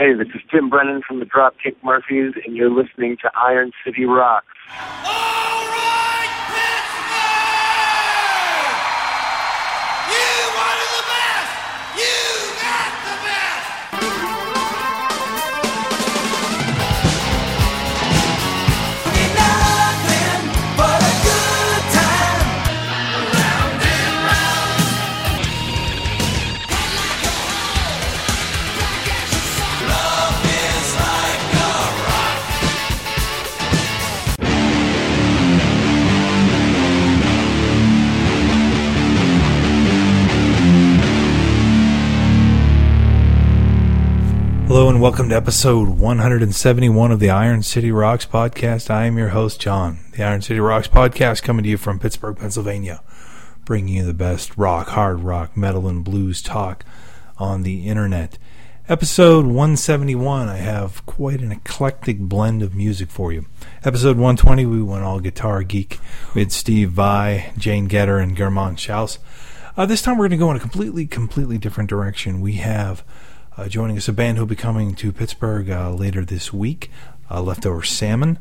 Hey, this is Tim Brennan from the Dropkick Murphys, and you're listening to Iron City Rocks. All right, Pittsburgh! You wanted the best! You got the best! Ain't nothing but a good time. Round and round. Love is like a rock. Hello and welcome to episode 171 of the Iron City Rocks podcast. I am your host, John. The Iron City Rocks podcast coming to you from Pittsburgh, Pennsylvania, bringing you the best rock, hard rock, metal, and blues talk on the internet. Episode 171, I have quite an eclectic blend of music for you. Episode 120, we went all guitar geek with Steve Vai, Jane Getter, and German Schaus. This time we're going to go in a completely different direction. We have joining us a band who will be coming to Pittsburgh later this week, Leftover Salmon,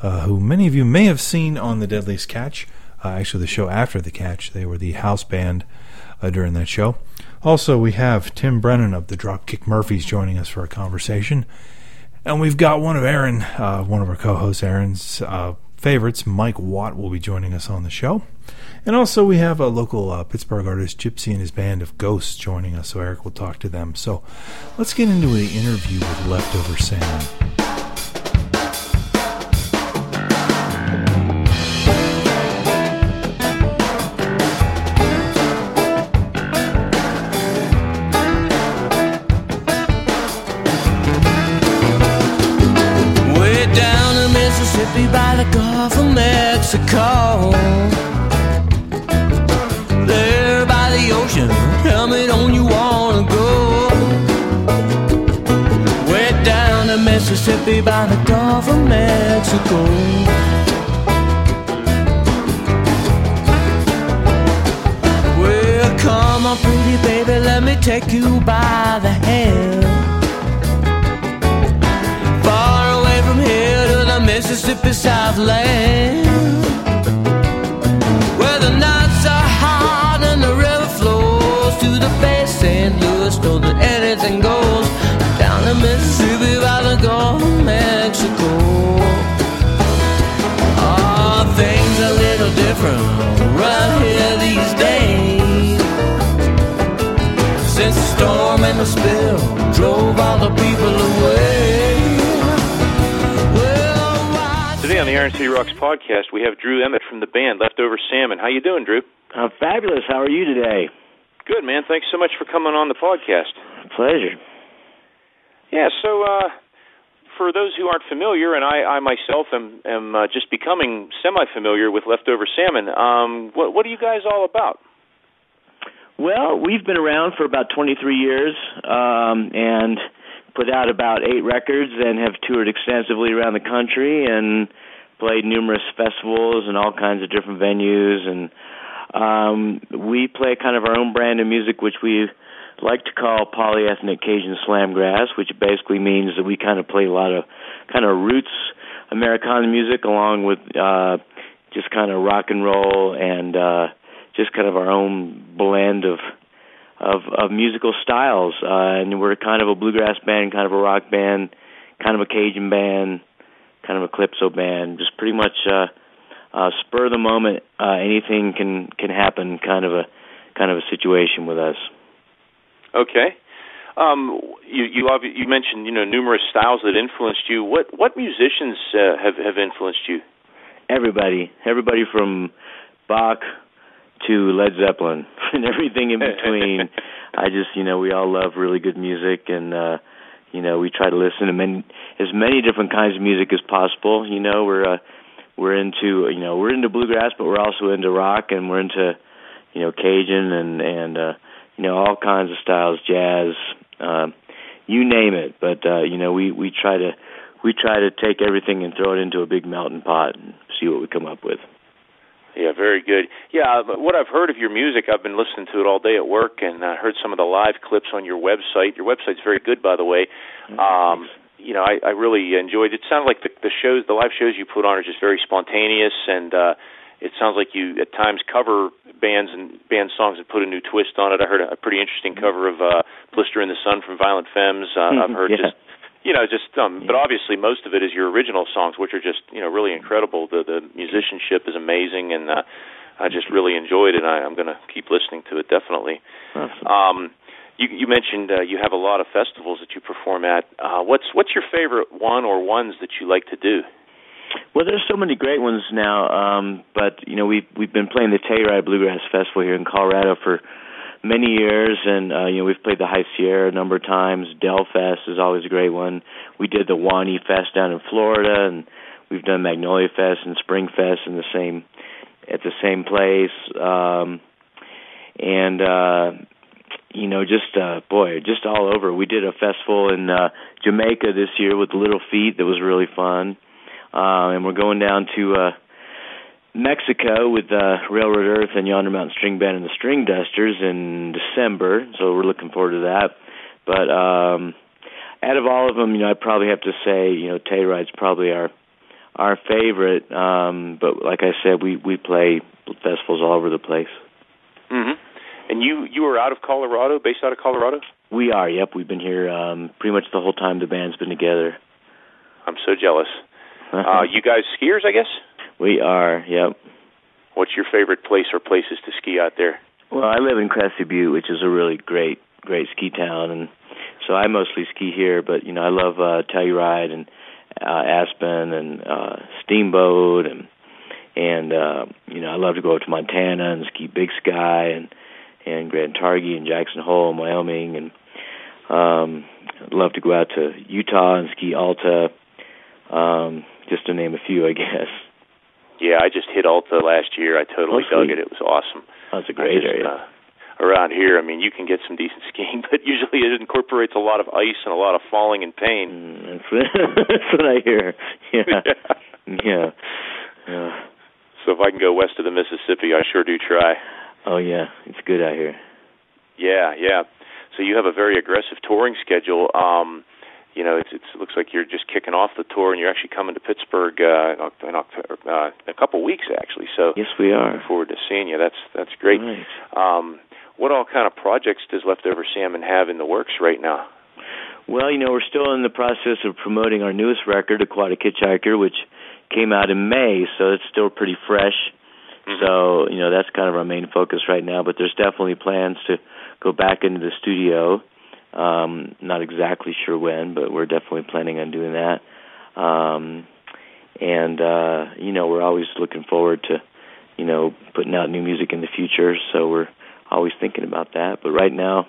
who many of you may have seen on the Deadliest Catch. Actually, the show after the catch, they were the house band during that show. Also, we have Tim Brennan of the Dropkick Murphys joining us for a conversation. And we've got one of Aaron, one of our co-hosts, Aaron's favorites, Mike Watt, will be joining us on the show. And also, we have a local Pittsburgh artist, Gypsy, and his band of Ghosts joining us, so Eric will talk to them. So let's get into the interview with Leftover Salmon. Way down in Mississippi by the Gulf of Mexico. There by the ocean, tell me don't you wanna go? Way down in Mississippi by the Gulf of Mexico. Well, come on, pretty baby, let me take you by the hand. Far away from here to the Mississippi Southland, where the nights are hot and the river flows to the bay. St. Louis knows that anything goes down the Mississippi by the Gulf of Mexico. Ah, things are a little different right here these days, since the storm and the spill drove all the people away. Today on the Iron City Rocks podcast, we have Drew Emmett from the band Leftover Salmon. How you doing, Drew? Fabulous. How are you today? Good, man. Thanks so much for coming on the podcast. Pleasure. Yeah, so for those who aren't familiar, and I myself am just becoming semi-familiar with Leftover Salmon, what are you guys all about? Well, we've been around for about 23 years, and put out about 8 records and have toured extensively around the country and played numerous festivals and all kinds of different venues. And we play kind of our own brand of music, which we like to call polyethnic Cajun slamgrass, which basically means that we kind of play a lot of kind of roots Americana music along with just kind of rock and roll and just kind of our own blend of musical styles, and we're kind of a bluegrass band, kind of a rock band, kind of a Cajun band, kind of a calypso band. Just pretty much spur of the moment, anything can happen. Kind of a situation with us. Okay, you mentioned, you know, numerous styles that influenced you. What musicians have influenced you? Everybody from Bach to Led Zeppelin and everything in between. I just, we all love really good music, and we try to listen to as many different kinds of music as possible. We're into bluegrass, but we're also into rock, and we're into Cajun and all kinds of styles, jazz, you name it. But we try to take everything and throw it into a big melting pot and see what we come up with. Yeah, very good. Yeah, what I've heard of your music, I've been listening to it all day at work, and I heard some of the live clips on your website. Your website's very good, by the way. You know, I really enjoyed it. It sounded like the shows, the live shows you put on are just very spontaneous, and it sounds like you at times cover bands and band songs and put a new twist on it. I heard a pretty interesting cover of Blister in the Sun from Violent Femmes. I've heard just... You know, just but obviously most of it is your original songs, which are just, you know, really incredible. The musicianship is amazing, and I just really enjoyed it. I'm going to keep listening to it, definitely. Awesome. You mentioned you have a lot of festivals that you perform at. What's your favorite one or ones that you like to do? Well, there's so many great ones now, but you know, we've been playing the Telluride Bluegrass Festival here in Colorado for many years, and you know, we've played the High Sierra a number of times. Dell Fest is always a great one. We did the Wani Fest down in Florida, and we've done Magnolia Fest and Spring Fest in the same place. You know, just just all over. We did a festival in Jamaica this year with Little Feet that was really fun, and we're going down to Mexico with Railroad Earth and Yonder Mountain String Band and the String Dusters in December, so we're looking forward to that. But out of all of them, you know, I probably have to say, you know, Telluride's probably our favorite. But like I said, we play festivals all over the place. Mm-hmm. And you are out of Colorado, based out of Colorado? We are. Yep, we've been here pretty much the whole time the band's been together. I'm so jealous. You guys skiers, I guess? We are, yep. What's your favorite place or places to ski out there? Well, I live in Crested Butte, which is a really great ski town, and so I mostly ski here. But you know, I love Telluride and Aspen and Steamboat, and you know, I love to go up to Montana and ski Big Sky and Grand Targhee and Jackson Hole and Wyoming, and I'd love to go out to Utah and ski Alta, just to name a few, I guess. Yeah, I just hit Alta last year. I totally dug it. It was awesome. That's a great area. Around here, I mean, you can get some decent skiing, but usually it incorporates a lot of ice and a lot of falling and pain. That's what I hear. Yeah. So if I can go west of the Mississippi, I sure do try. Oh, yeah. It's good out here. Yeah. So you have a very aggressive touring schedule. You know, it looks like you're just kicking off the tour, and you're actually coming to Pittsburgh in a couple weeks, actually. So yes, we are. Looking forward to seeing you. That's great. Right. What all kind of projects does Leftover Salmon have in the works right now? Well, you know, we're still in the process of promoting our newest record, Aquatic Hitchhiker, which came out in May, so it's still pretty fresh. Mm-hmm. So, you know, that's kind of our main focus right now, but there's definitely plans to go back into the studio. Not exactly sure when, but we're definitely planning on doing that. You know, we're always looking forward to, you know, putting out new music in the future, so we're always thinking about that. But right now,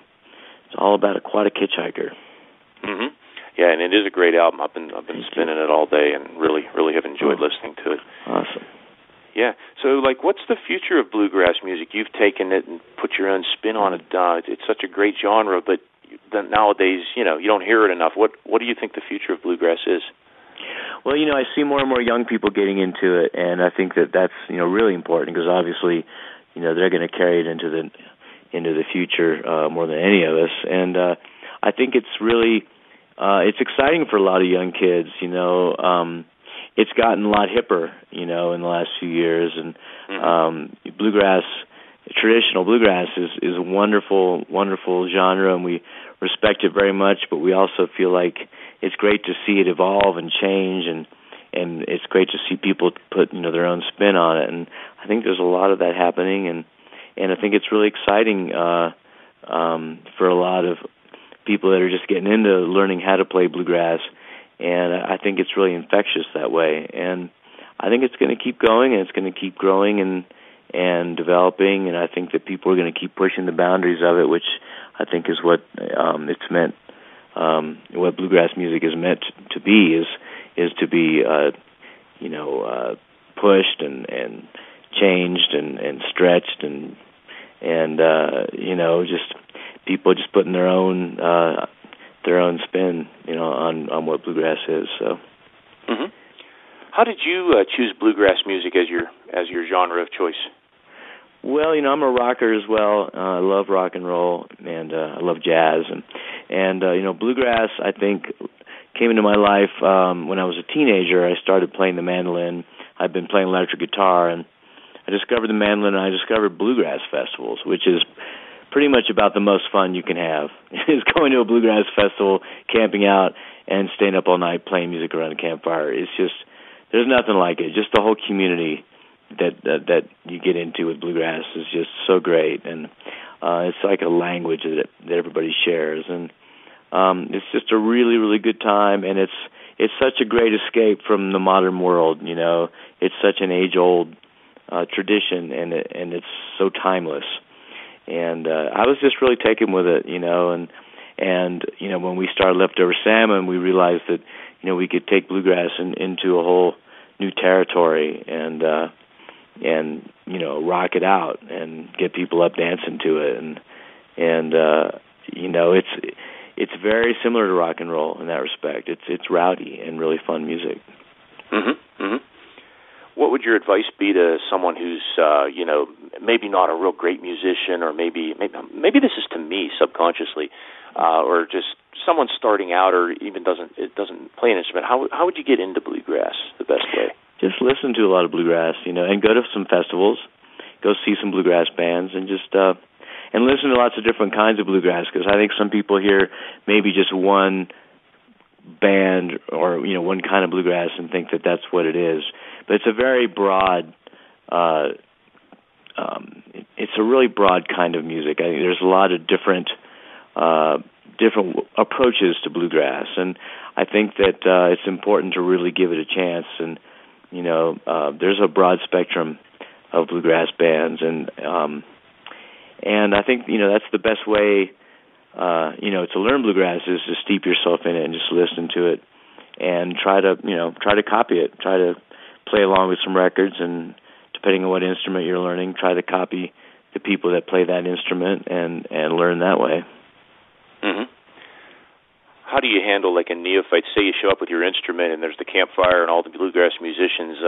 it's all about Aquatic Hitchhiker. Mm-hmm. Yeah, and it is a great album. I've been spinning it all day and really have enjoyed listening to it. Awesome. Yeah. So, like, what's the future of bluegrass music? You've taken it and put your own spin on it. It's such a great genre, but nowadays, you know, you don't hear it enough. What do you think the future of bluegrass is? Well, you know, I see more and more young people getting into it, and I think that's, you know, really important, because obviously, you know, they're going to carry it into the future more than any of us. And I think it's really it's exciting for a lot of young kids. You know, it's gotten a lot hipper, you know, in the last few years, and bluegrass. Traditional bluegrass is a wonderful genre, and we respect it very much, but we also feel like it's great to see it evolve and change, and it's great to see people put, you know, their own spin on it, and I think there's a lot of that happening, and I think it's really exciting for a lot of people that are just getting into learning how to play bluegrass, and I think it's really infectious that way, and I think it's going to keep going, and it's going to keep growing, and developing, and I think that people are going to keep pushing the boundaries of it, which I think is what it's meant, what bluegrass music is meant to be, is to be, you know, pushed and changed and stretched and you know, just people just putting their own spin, you know, on what bluegrass is. So. Mm-hmm. How did you choose bluegrass music as your as your genre of choice? Well, you know, I'm a rocker as well. I love rock and roll, and I love jazz. And you know, bluegrass, I think, came into my life when I was a teenager. I started playing the mandolin. I've been playing electric guitar, and I discovered the mandolin, and I discovered bluegrass festivals, which is pretty much about the most fun you can have, is going to a bluegrass festival, camping out, and staying up all night playing music around a campfire. It's just, there's nothing like it. Just the whole community that you get into with bluegrass is just so great, and it's like a language that everybody shares, and it's just a really, really good time, and it's such a great escape from the modern world. You know, it's such an age-old tradition, and it's so timeless. And I was just really taken with it, you know. And you know, when we started Leftover Salmon, we realized that, you know, we could take bluegrass into a whole new territory, and you know, rock it out and get people up dancing to it, and you know, it's very similar to rock and roll in that respect. It's rowdy and really fun music. Mm-hmm. Mm-hmm. What would your advice be to someone who's, you know, maybe not a real great musician, or maybe this is to me subconsciously, or just someone starting out, or even doesn't play an instrument? How would you get into bluegrass the best way? Just listen to a lot of bluegrass, you know, and go to some festivals, go see some bluegrass bands, and just and listen to lots of different kinds of bluegrass, because I think some people hear maybe just one band, or you know, one kind of bluegrass, and think that that's what it is. But it's a very broad, it's a really broad kind of music. I think there's a lot of different approaches to bluegrass, and I think that it's important to really give it a chance. And you know, there's a broad spectrum of bluegrass bands, and I think, you know, that's the best way you know, to learn bluegrass is to steep yourself in it and just listen to it, and try to copy it, try to play along with some records, and depending on what instrument you're learning, try to copy the people that play that instrument and learn that way. Mm-hmm. How do you handle, like, a neophyte? Say you show up with your instrument and there's the campfire and all the bluegrass musicians.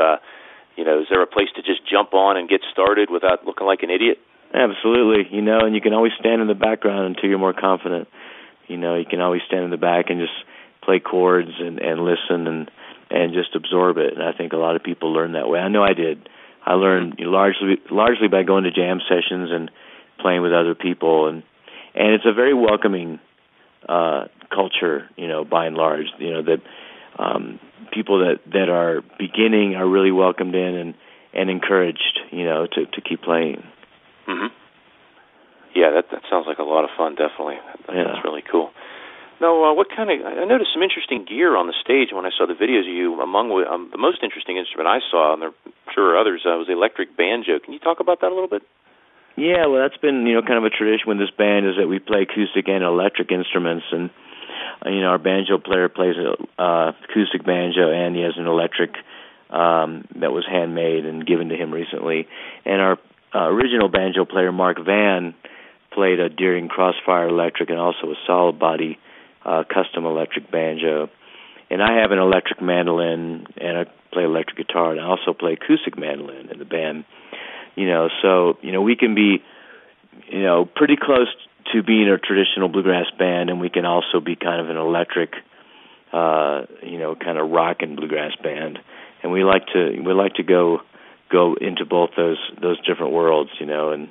You know, is there a place to just jump on and get started without looking like an idiot? Absolutely, you know, and you can always stand in the background until you're more confident. You know, you can always stand in the back and just play chords and listen and just absorb it. And I think a lot of people learn that way. I know I did. I learned largely by going to jam sessions and playing with other people, and it's a very welcoming culture, you know, by and large. You know, that people that are beginning are really welcomed in and encouraged, you know, to keep playing. Mm-hmm. Yeah, that sounds like a lot of fun, definitely. That's really cool. Now, I noticed some interesting gear on the stage when I saw the videos of you. Among the most interesting instrument I saw, and there I'm sure are others, was the electric banjo. Can you talk about that a little bit? Yeah, well, that's been, you know, kind of a tradition with this band, is that we play acoustic and electric instruments, and you know, our banjo player plays an acoustic banjo, and he has an electric that was handmade and given to him recently, and our original banjo player Mark Van played a Deering Crossfire electric and also a solid body custom electric banjo. And I have an electric mandolin, and I play electric guitar, and I also play acoustic mandolin in the band. You know, so, you know, we can be, you know, pretty close to being a traditional bluegrass band, and we can also be kind of an electric, you know, kind of rock and bluegrass band. And we like to go into both those different worlds, you know, and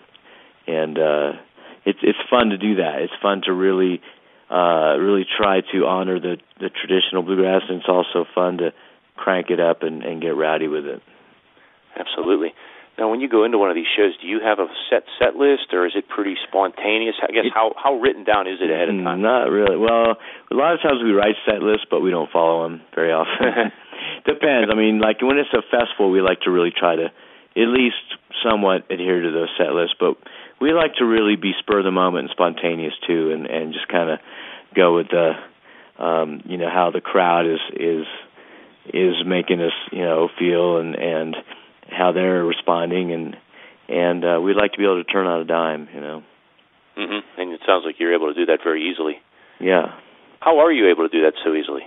it's fun to do that. It's fun to really really try to honor the traditional bluegrass, and it's also fun to crank it up and get rowdy with it. Absolutely. Now, when you go into one of these shows, do you have a set list, or is it pretty spontaneous? I guess how written down is it ahead of time? Not really. Well, a lot of times we write set lists, but we don't follow them very often. Depends. I mean, like, when it's a festival, we like to really try to at least somewhat adhere to those set lists, but we like to really be spur of the moment and spontaneous, too, and just kind of go with the, you know, how the crowd is making us, you know, feel, and how they're responding, and we like to be able to turn on a dime, you know. Mm-hmm. And it sounds like you're able to do that very easily. Yeah. How are you able to do that so easily?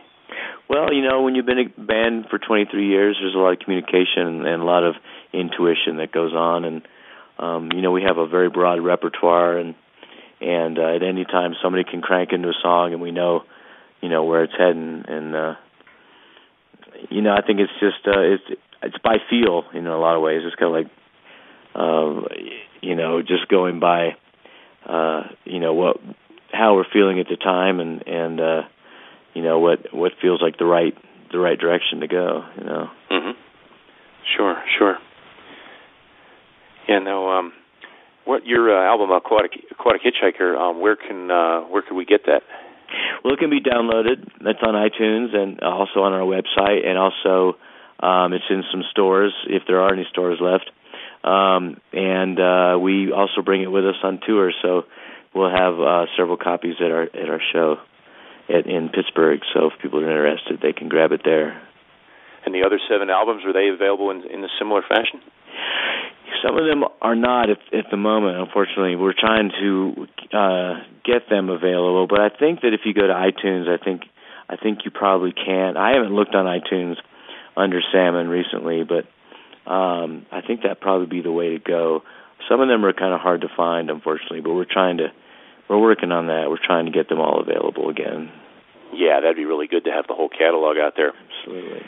Well, you know, when you've been a band for 23 years, there's a lot of communication and a lot of intuition that goes on. And, you know, we have a very broad repertoire, and at any time somebody can crank into a song and we know, you know, where it's heading. And, you know, I think it's just, it's by feel, you know, in a lot of ways. It's kind of like, you know, just going by, you know, how we're feeling at the time, and you know, what feels like the right direction to go, you know. Mm-hmm. Sure. Yeah, no. What your album Aquatic Hitchhiker? Where can we get that? Well, it can be downloaded. That's on iTunes and also on our website, and also it's in some stores if there are any stores left. And we also bring it with us on tour, so we'll have several copies at our show in Pittsburgh. So if people are interested, they can grab it there. And the other 7 albums, are they available in a similar fashion? Some of them are not at the moment, unfortunately. We're trying to get them available, but I think that if you go to iTunes, I think you probably can. I haven't looked on iTunes under Salmon recently, but I think that'd probably be the way to go. Some of them are kind of hard to find, unfortunately, but we're working on that. We're trying to get them all available again. Yeah, that'd be really good to have the whole catalog out there. Absolutely.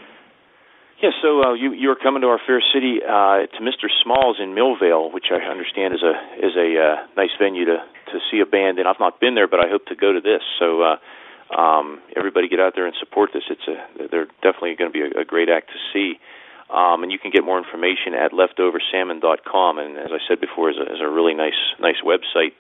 Yeah, so you're coming to our fair city to Mr. Smalls in Millvale, which I understand is a nice venue to see a band, and I've not been there, but I hope to go to this. So everybody get out there and support this. They're definitely going to be a great act to see. And you can get more information at leftoversalmon.com, and as I said before, is a really nice website.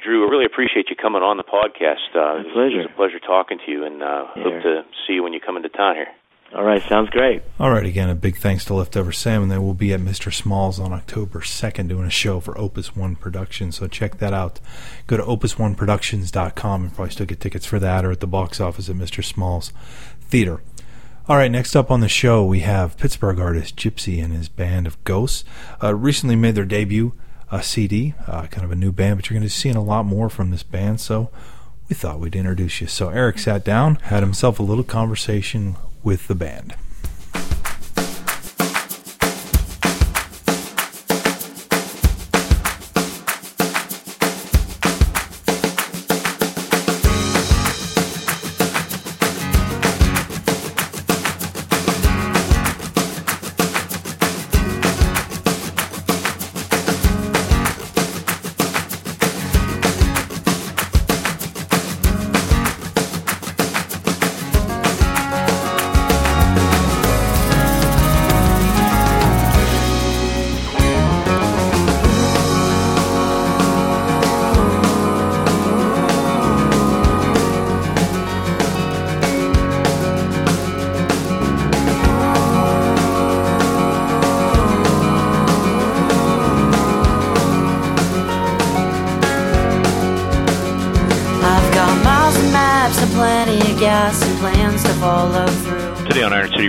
Drew, I really appreciate you coming on the podcast. My pleasure. It's a pleasure talking to you, and hope to see you when you come into town here. All right, sounds great. All right, again, a big thanks to Leftover Salmon. They will be at Mr. Smalls on October 2nd doing a show for Opus One Productions, so check that out. Go to opusoneproductions.com and probably still get tickets for that, or at the box office at Mr. Smalls Theater. All right, next up on the show, we have Pittsburgh artist Gypsy and his band of Ghosts. Recently made their debut CD, kind of a new band, but you're going to be seeing a lot more from this band, so we thought we'd introduce you. So Eric sat down, had himself a little conversation with the band.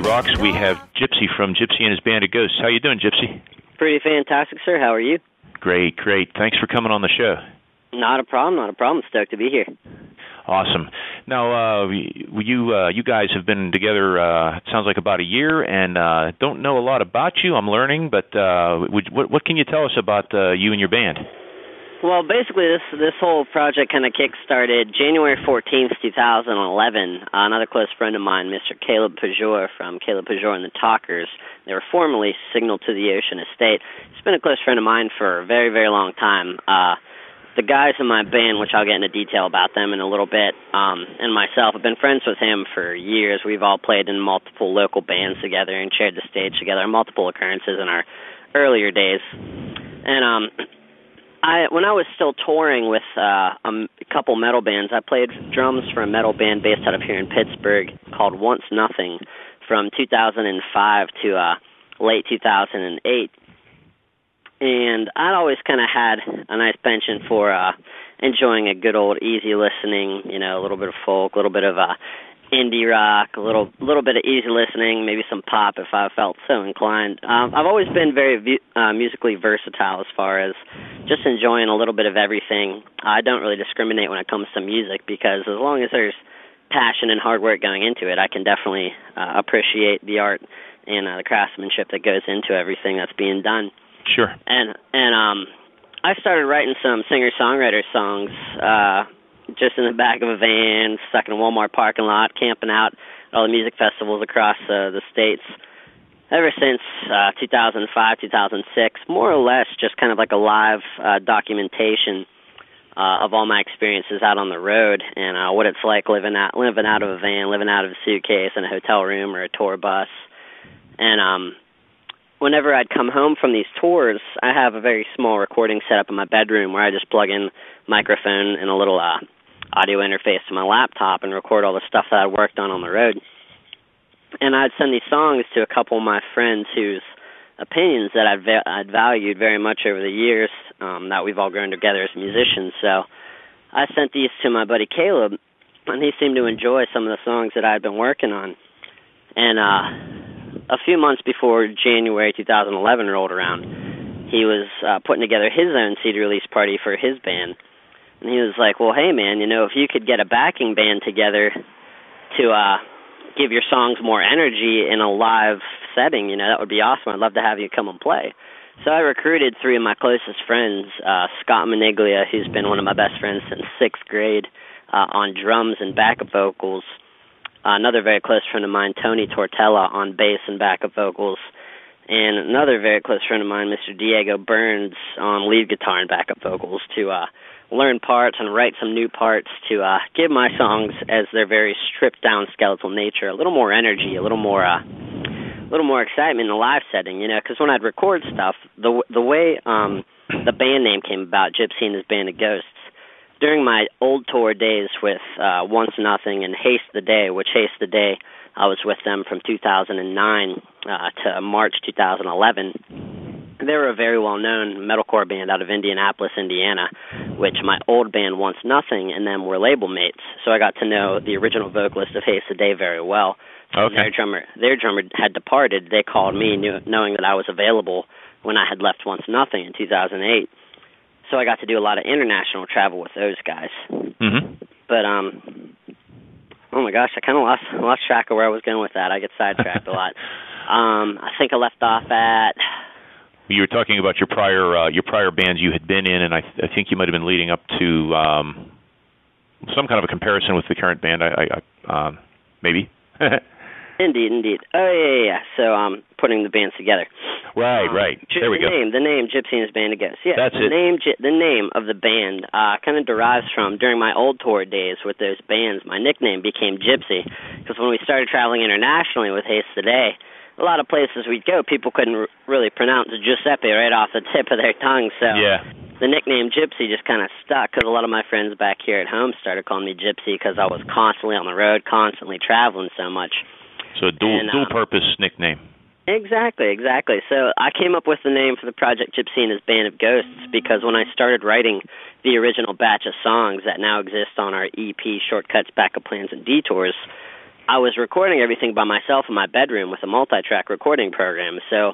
Rocks. We have Gypsy from Gypsy and his band of Ghosts. How you doing, Gypsy? Pretty fantastic, sir. How are you? Great. Thanks for coming on the show. Not a problem. Stoked to be here. Awesome. Now, you guys have been together. It sounds like about a year, and don't know a lot about you. I'm learning, but what can you tell us about you and your band? Well, basically, this whole project kind of kick-started January 14th, 2011. Another close friend of mine, Mr. Caleb Pajor from Caleb Pajor and the Talkers, they were formerly Signal to the Ocean Estate. He's been a close friend of mine for a very, very long time. The guys in my band, which I'll get into detail about them in a little bit, and myself have been friends with him for years. We've all played in multiple local bands together and shared the stage together on multiple occurrences in our earlier days. And when I was still touring with a couple metal bands, I played drums for a metal band based out of here in Pittsburgh called Once Nothing from 2005 to late 2008. And I always kind of had a nice penchant for enjoying a good old easy listening, you know, a little bit of folk, a little bit of indie rock, a little bit of easy listening, maybe some pop if I felt so inclined. I've always been very musically versatile as far as just enjoying a little bit of everything. I don't really discriminate when it comes to music, because as long as there's passion and hard work going into it, I can definitely appreciate the art the craftsmanship that goes into everything that's being done. Sure. And I started writing some singer-songwriter songs just in the back of a van, stuck in a Walmart parking lot, camping out at all the music festivals across the states. Ever since 2005, 2006, more or less just kind of like a live documentation of all my experiences out on the road and what it's like living out of a van, living out of a suitcase in a hotel room or a tour bus. And whenever I'd come home from these tours, I have a very small recording set up in my bedroom where I just plug in a microphone and a little audio interface to my laptop and record all the stuff that I worked on the road. And I'd send these songs to a couple of my friends whose opinions that I'd valued very much over the years that we've all grown together as musicians. So I sent these to my buddy Caleb, and he seemed to enjoy some of the songs that I'd been working on. And a few months before January 2011 rolled around, he was putting together his own CD release party for his band. And he was like, well, hey, man, if you could get a backing band together to give your songs more energy in a live setting, that would be awesome. I'd love to have you come and play. So I recruited three of my closest friends, Scott Maniglia, who's been one of my best friends since 6th grade, on drums and backup vocals, another very close friend of mine, Tony Tortella, on bass and backup vocals, and another very close friend of mine, Mr. Diego Burns, on lead guitar and backup vocals, to learn parts and write some new parts to give my songs, as their very stripped-down skeletal nature, a little more energy, a little more excitement in the live setting, because when I'd record stuff, the way the band name came about, Gypsy and his Band of Ghosts, during my old tour days with Once Nothing and Haste the Day, I was with them from 2009 to March 2011, they were a very well-known metalcore band out of Indianapolis, Indiana, which my old band, Once Nothing, and them were label mates. So I got to know the original vocalist of Haste the Day very well. So okay. Their drummer had departed. They called me knowing that I was available when I had left Once Nothing in 2008. So I got to do a lot of international travel with those guys. Mm-hmm. But, oh my gosh, I kind of lost track of where I was going with that. I get sidetracked a lot. I think I left off at... You were talking about your prior bands you had been in, and I think you might have been leading up to some kind of a comparison with the current band. I maybe. Indeed. Oh yeah. So putting the bands together. Right. There we go. The name Gypsy and his Band of Ghosts. Yeah. That's it. The name of the band kind of derives from, during my old tour days with those bands, my nickname became Gypsy, because when we started traveling internationally with Haste the Day, a lot of places we'd go, people couldn't really pronounce Giuseppe right off the tip of their tongue, so yeah. The nickname Gypsy just kind of stuck, because a lot of my friends back here at home started calling me Gypsy because I was constantly on the road, constantly traveling so much. So a dual-purpose nickname. Exactly. So I came up with the name for the project Gypsy and his Band of Ghosts because when I started writing the original batch of songs that now exist on our EP, Shortcuts, Backup Plans, and Detours, I was recording everything by myself in my bedroom with a multi-track recording program. So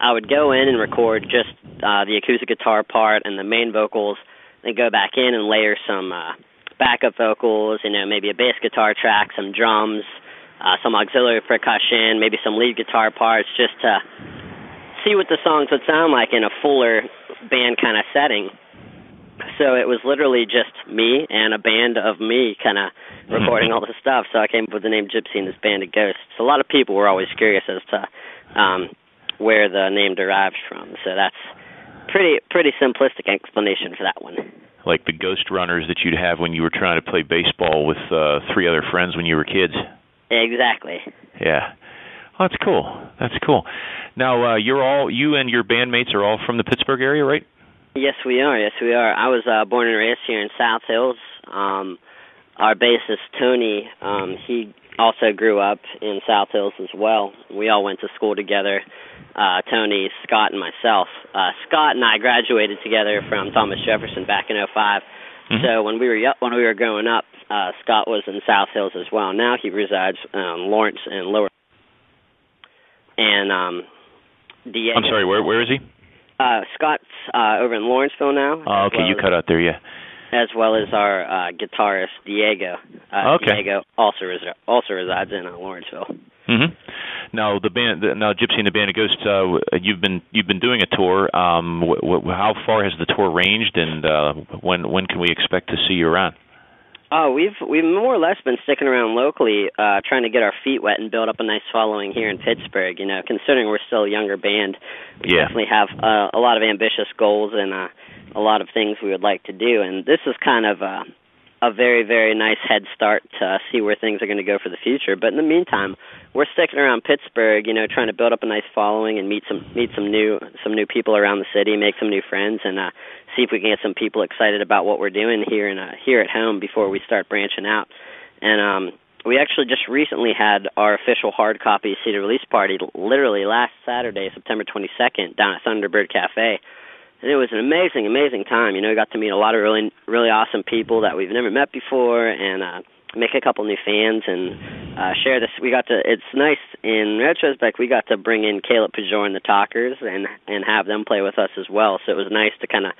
I would go in and record just the acoustic guitar part and the main vocals, then go back in and layer some backup vocals, maybe a bass guitar track, some drums, some auxiliary percussion, maybe some lead guitar parts, just to see what the songs would sound like in a fuller band kind of setting. So it was literally just me and a band of me kind of recording all this stuff. So I came up with the name Gypsy and his Band of Ghosts. So a lot of people were always curious as to where the name derives from. So that's pretty simplistic explanation for that one. Like the ghost runners that you'd have when you were trying to play baseball with three other friends when you were kids. Exactly. Yeah. Oh, that's cool. Now, you and your bandmates are all from the Pittsburgh area, right? Yes, we are. I was born and raised here in South Hills. Our bassist, Tony, he also grew up in South Hills as well. We all went to school together, Tony, Scott, and myself. Scott and I graduated together from Thomas Jefferson back in 2005. Mm-hmm. So when we were growing up, Scott was in South Hills as well. Now he resides in Lawrence and Lower. And Diego. I'm sorry, where is he? Scott's over in Lawrenceville now. Oh, okay, you cut out there, yeah. As well as our guitarist, Diego. Diego also resides in Lawrenceville. Mm-hmm. Now Gypsy and the Band of Ghosts, you've been doing a tour. How far has the tour ranged, and when can we expect to see you around? Oh, we've more or less been sticking around locally, trying to get our feet wet and build up a nice following here in Pittsburgh. You know, considering we're still a younger band, we definitely have a lot of ambitious goals and a lot of things we would like to do. And this is kind of a very, very nice head start to see where things are going to go for the future. But in the meantime, we're sticking around Pittsburgh, you know, trying to build up a nice following and meet some new people around the city, make some new friends, and see if we can get some people excited about what we're doing here and here at home before we start branching out. And we actually just recently had our official hard copy CD release party literally last Saturday, September 22nd, down at Thunderbird Cafe. And it was an amazing, amazing time. You know, we got to meet a lot of really, really awesome people that we've never met before, and make a couple new fans and share this. We got to. It's nice in retrospect. We got to bring in Caleb Pajor and the Talkers and have them play with us as well. So it was nice to kind of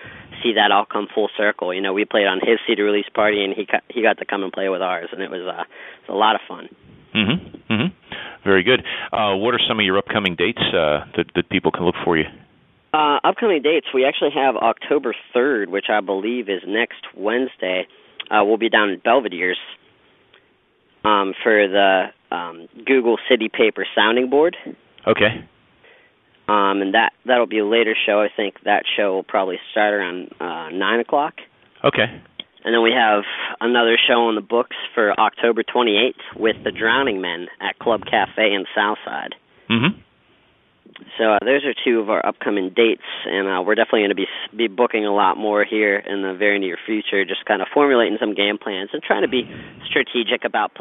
see that all come full circle. You know, we played on his CD release party, and he got to come and play with ours, and it was a lot of fun. Mm-hmm. Mm-hmm. Very good. What are some of your upcoming dates that people can look for you? Upcoming dates, we actually have October 3rd, which I believe is next Wednesday. We'll be down at Belvedere's for the Google City Paper Sounding Board. Okay. And that'll be a later show. I think that show will probably start around 9 o'clock. Okay. And then we have another show on the books for October 28th with the Drowning Men at Club Cafe in Southside. Mm-hmm. So those are two of our upcoming dates, and we're definitely going to be booking a lot more here in the very near future, just kind of formulating some game plans and trying to be strategic about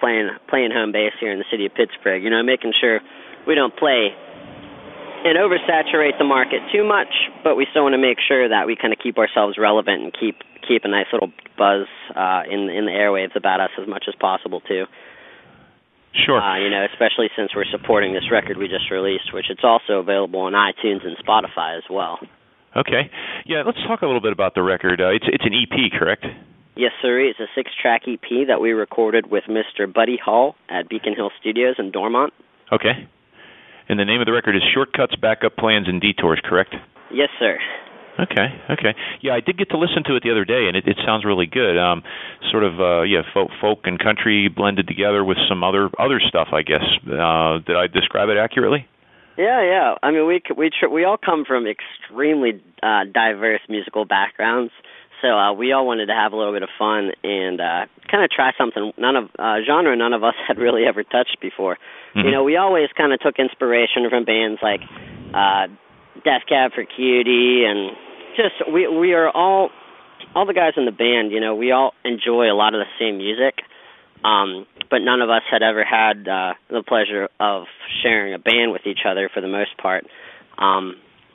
playing home base here in the city of Pittsburgh, you know, making sure we don't play and oversaturate the market too much, but we still want to make sure that we kind of keep ourselves relevant and keep a nice little buzz in the airwaves about us as much as possible, too. Sure. You know, especially since we're supporting this record we just released, which it's also available on iTunes and Spotify as well. Okay. Yeah, let's talk a little bit about the record. It's an EP, correct? Yes, sir. It's a 6-track EP that we recorded with Mr. Buddy Hall at Beacon Hill Studios in Dormont. Okay. And the name of the record is Shortcuts, Backup Plans, and Detours, correct? Yes, sir. Okay. Yeah, I did get to listen to it the other day, and it sounds really good. Sort of, folk and country blended together with some other stuff, I guess. Did I describe it accurately? Yeah. I mean, we all come from extremely diverse musical backgrounds, so we all wanted to have a little bit of fun and kind of try something. None of us had really ever touched before. Mm-hmm. You know, we always kind of took inspiration from bands like Death Cab for Cutie, and just we are all the guys in the band, you know, we all enjoy a lot of the same music, but none of us had ever had the pleasure of sharing a band with each other for the most part.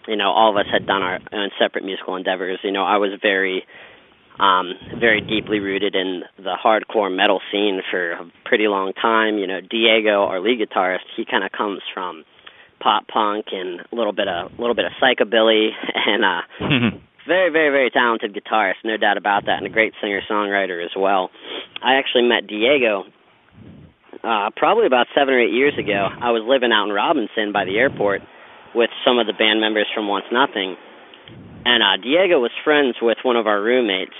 You know, all of us had done our own separate musical endeavors. You know, I was very deeply rooted in the hardcore metal scene for a pretty long time. You know, Diego, our lead guitarist, he kind of comes from pop punk and a little bit of psychobilly, and very, very, very talented guitarist, no doubt about that, and a great singer-songwriter as well. I actually met Diego probably about 7 or 8 years ago. I was living out in Robinson by the airport with some of the band members from Once Nothing, and Diego was friends with one of our roommates,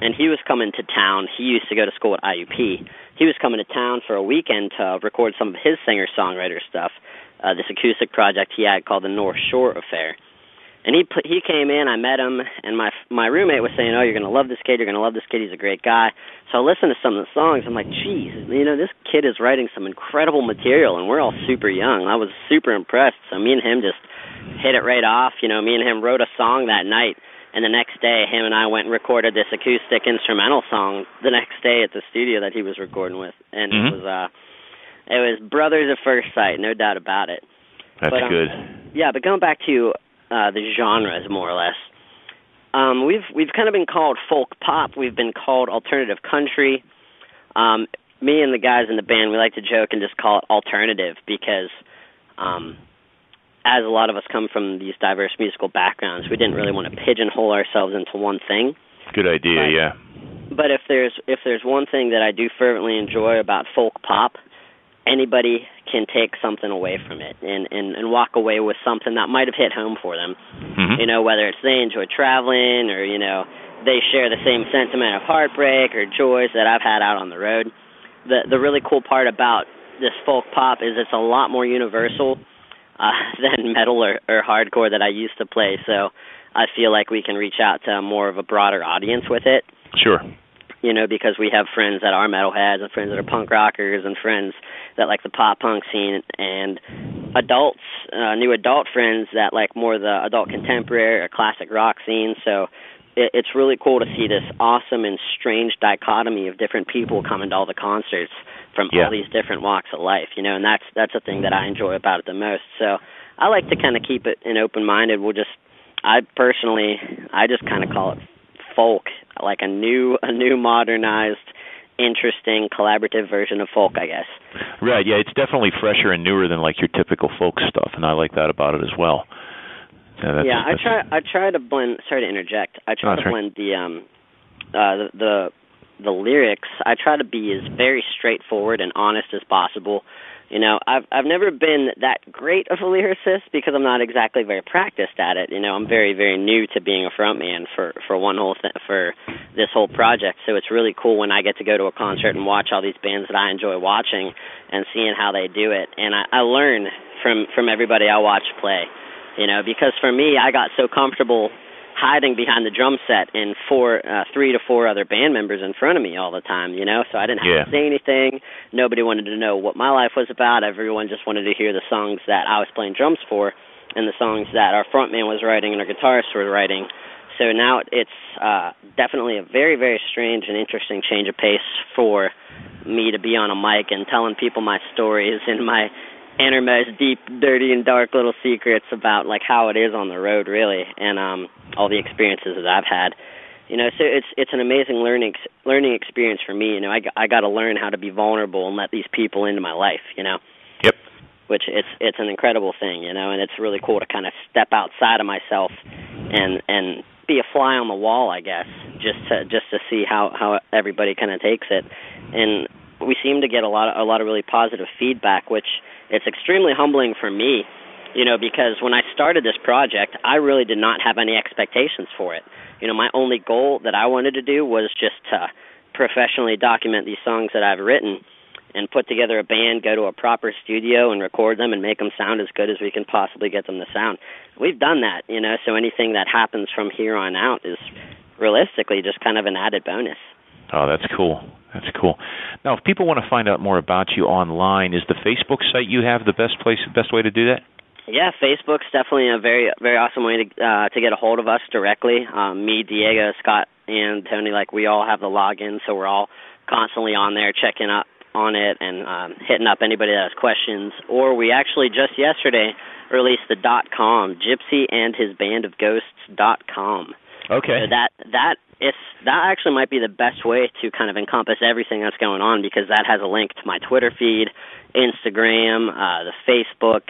and he was coming to town. He used to go to school at IUP. He was coming to town for a weekend to record some of his singer-songwriter stuff. This acoustic project he had called the North Shore Affair. And he came in, I met him, and my roommate was saying, oh, you're going to love this kid, he's a great guy. So I listened to some of the songs, I'm like, geez, you know, this kid is writing some incredible material, and we're all super young. I was super impressed, so me and him just hit it right off. You know, me and him wrote a song that night, and the next day him and I went and recorded this acoustic instrumental song the next day at the studio that he was recording with, and It was... It was brothers at first sight, no doubt about it. That's good. Yeah, but going back to the genres, more or less, we've kind of been called folk pop. We've been called alternative country. Me and the guys in the band, we like to joke and just call it alternative because, as a lot of us come from these diverse musical backgrounds, we didn't really want to pigeonhole ourselves into one thing. Good idea, But if there's one thing that I do fervently enjoy about folk pop, anybody can take something away from it and walk away with something that might have hit home for them. Mm-hmm. You know, whether it's they enjoy traveling or, you know, they share the same sentiment of heartbreak or joys that I've had out on the road. The really cool part about this folk pop is it's a lot more universal than metal or hardcore that I used to play. So I feel like we can reach out to more of a broader audience with it. Sure. You know, because we have friends that are metalheads and friends that are punk rockers and friends that like the pop punk scene and adults, new adult friends that like more the adult contemporary or classic rock scene. So it's really cool to see this awesome and strange dichotomy of different people coming to all the concerts from all these different walks of life, you know, and that's a thing that I enjoy about it the most. So I like to kind of keep it an open-minded. I just kind of call it folk, like a new modernized, interesting, collaborative version of folk, I guess. Right, yeah, it's definitely fresher and newer than like your typical folk stuff, and I like that about it as well. Yeah, I try to blend. Sorry to interject. I try to blend the lyrics. I try to be as very straightforward and honest as possible. You know, I've never been that great of a lyricist because I'm not exactly very practiced at it. You know, I'm very very new to being a frontman for this whole project. So it's really cool when I get to go to a concert and watch all these bands that I enjoy watching and seeing how they do it. And I learn from everybody I watch play. You know, because for me, I got so comfortable hiding behind the drum set and 3 to 4 other band members in front of me all the time, you know, so I didn't have to say anything. Nobody wanted to know what my life was about. Everyone just wanted to hear the songs that I was playing drums for and the songs that our frontman was writing and our guitarists were writing. So now it's definitely a very, very strange and interesting change of pace for me to be on a mic and telling people my stories and my innermost deep, dirty, and dark little secrets about like how it is on the road, really, and all the experiences that I've had. You know, so it's an amazing learning experience for me. You know, I got to learn how to be vulnerable and let these people into my life. You know, which it's an incredible thing. You know, and it's really cool to kind of step outside of myself and be a fly on the wall, I guess, just to see how everybody kind of takes it. And we seem to get a lot of really positive feedback, which it's extremely humbling for me, you know, because when I started this project, I really did not have any expectations for it. You know, my only goal that I wanted to do was just to professionally document these songs that I've written and put together a band, go to a proper studio and record them and make them sound as good as we can possibly get them to sound. We've done that, you know, so anything that happens from here on out is realistically just kind of an added bonus. Oh, that's cool. That's cool. Now, if people want to find out more about you online, is the Facebook site you have the best way to do that? Yeah, Facebook's definitely a very, very awesome way to get a hold of us directly. Me, Diego, Scott, and Tony, like we all have the login, so we're all constantly on there checking up on it and hitting up anybody that has questions. Or we actually just yesterday released the .com, Gypsy and His Band of Ghosts.com. Okay. So that actually might be the best way to kind of encompass everything that's going on because that has a link to my Twitter feed, Instagram, the Facebook.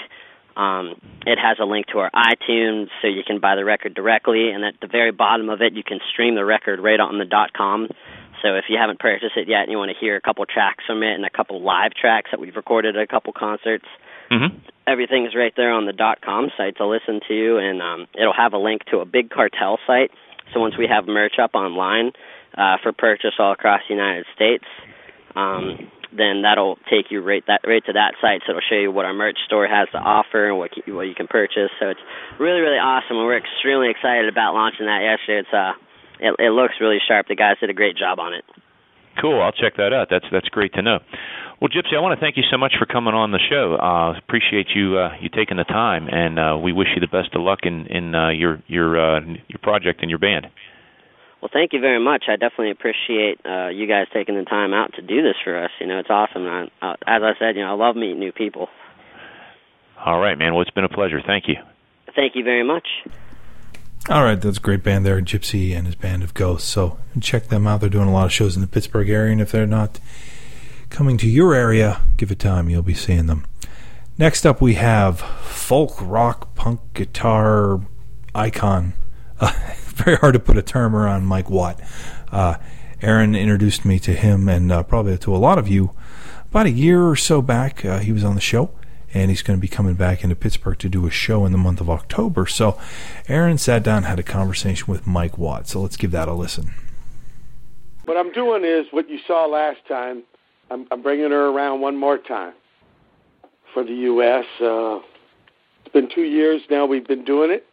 It has a link to our iTunes, so you can buy the record directly. And at the very bottom of it, you can stream the record right on the .com. So if you haven't purchased it yet and you want to hear a couple tracks from it and a couple live tracks that we've recorded at a couple concerts, everything's right there on the .com site to listen to. And it'll have a link to a Big Cartel site. So once we have merch up online for purchase all across the United States, then that'll take you right to that site. So it'll show you what our merch store has to offer and what you can purchase. So it's really, really awesome, and we're extremely excited about launching that yesterday. It looks really sharp. The guys did a great job on it. Cool. I'll check that out. That's great to know. Well, Gypsy, I want to thank you so much for coming on the show. Appreciate you taking the time, and we wish you the best of luck in your project and your band. Well, thank you very much. I definitely appreciate you guys taking the time out to do this for us. You know, it's awesome. As I said, you know, I love meeting new people. All right, man. Well, it's been a pleasure. Thank you. Thank you very much. All right, that's a great band there, Gypsy and His Band of Ghosts. So check them out. They're doing a lot of shows in the Pittsburgh area, and if they're not coming to your area, give it time. You'll be seeing them. Next up, we have folk rock punk guitar icon. Very hard to put a term around Mike Watt. Aaron introduced me to him and probably to a lot of you about a year or so back, he was on the show, and he's going to be coming back into Pittsburgh to do a show in the month of October. So Aaron sat down and had a conversation with Mike Watt. So let's give that a listen. What I'm doing is what you saw last time. I'm bringing her around one more time for the U.S. It's been 2 years now we've been doing it.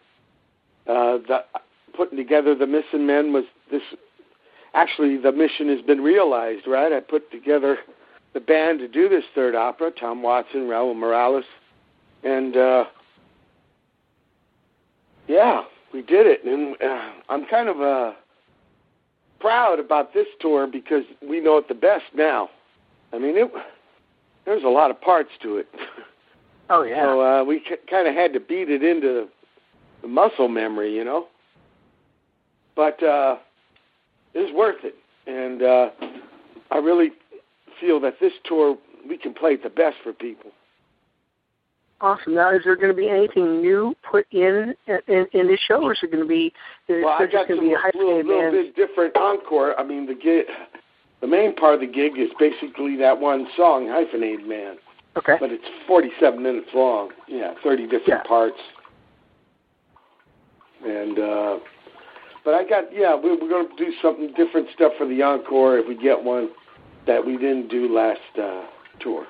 Putting together the Missing Men was this. Actually, the mission has been realized, right? I put together the band to do this third opera, Tom Watson, Raul Morales, and yeah, we did it. And I'm kind of proud about this tour because we know it the best now. I mean, there's a lot of parts to it. Oh, yeah. So we kind of had to beat it into the muscle memory, you know. But it was worth it. And I really feel that this tour, we can play it the best for people. Awesome. Now, is there going to be anything new put in this show, or is it going to be? Well, I got some little bit different encore. I mean, the main part of the gig is basically that one song, Hyphenated Man. Okay. But it's 47 minutes long. Yeah, 30 different parts. And but I got we're going to do something different stuff for the encore if we get one that we didn't do last tour.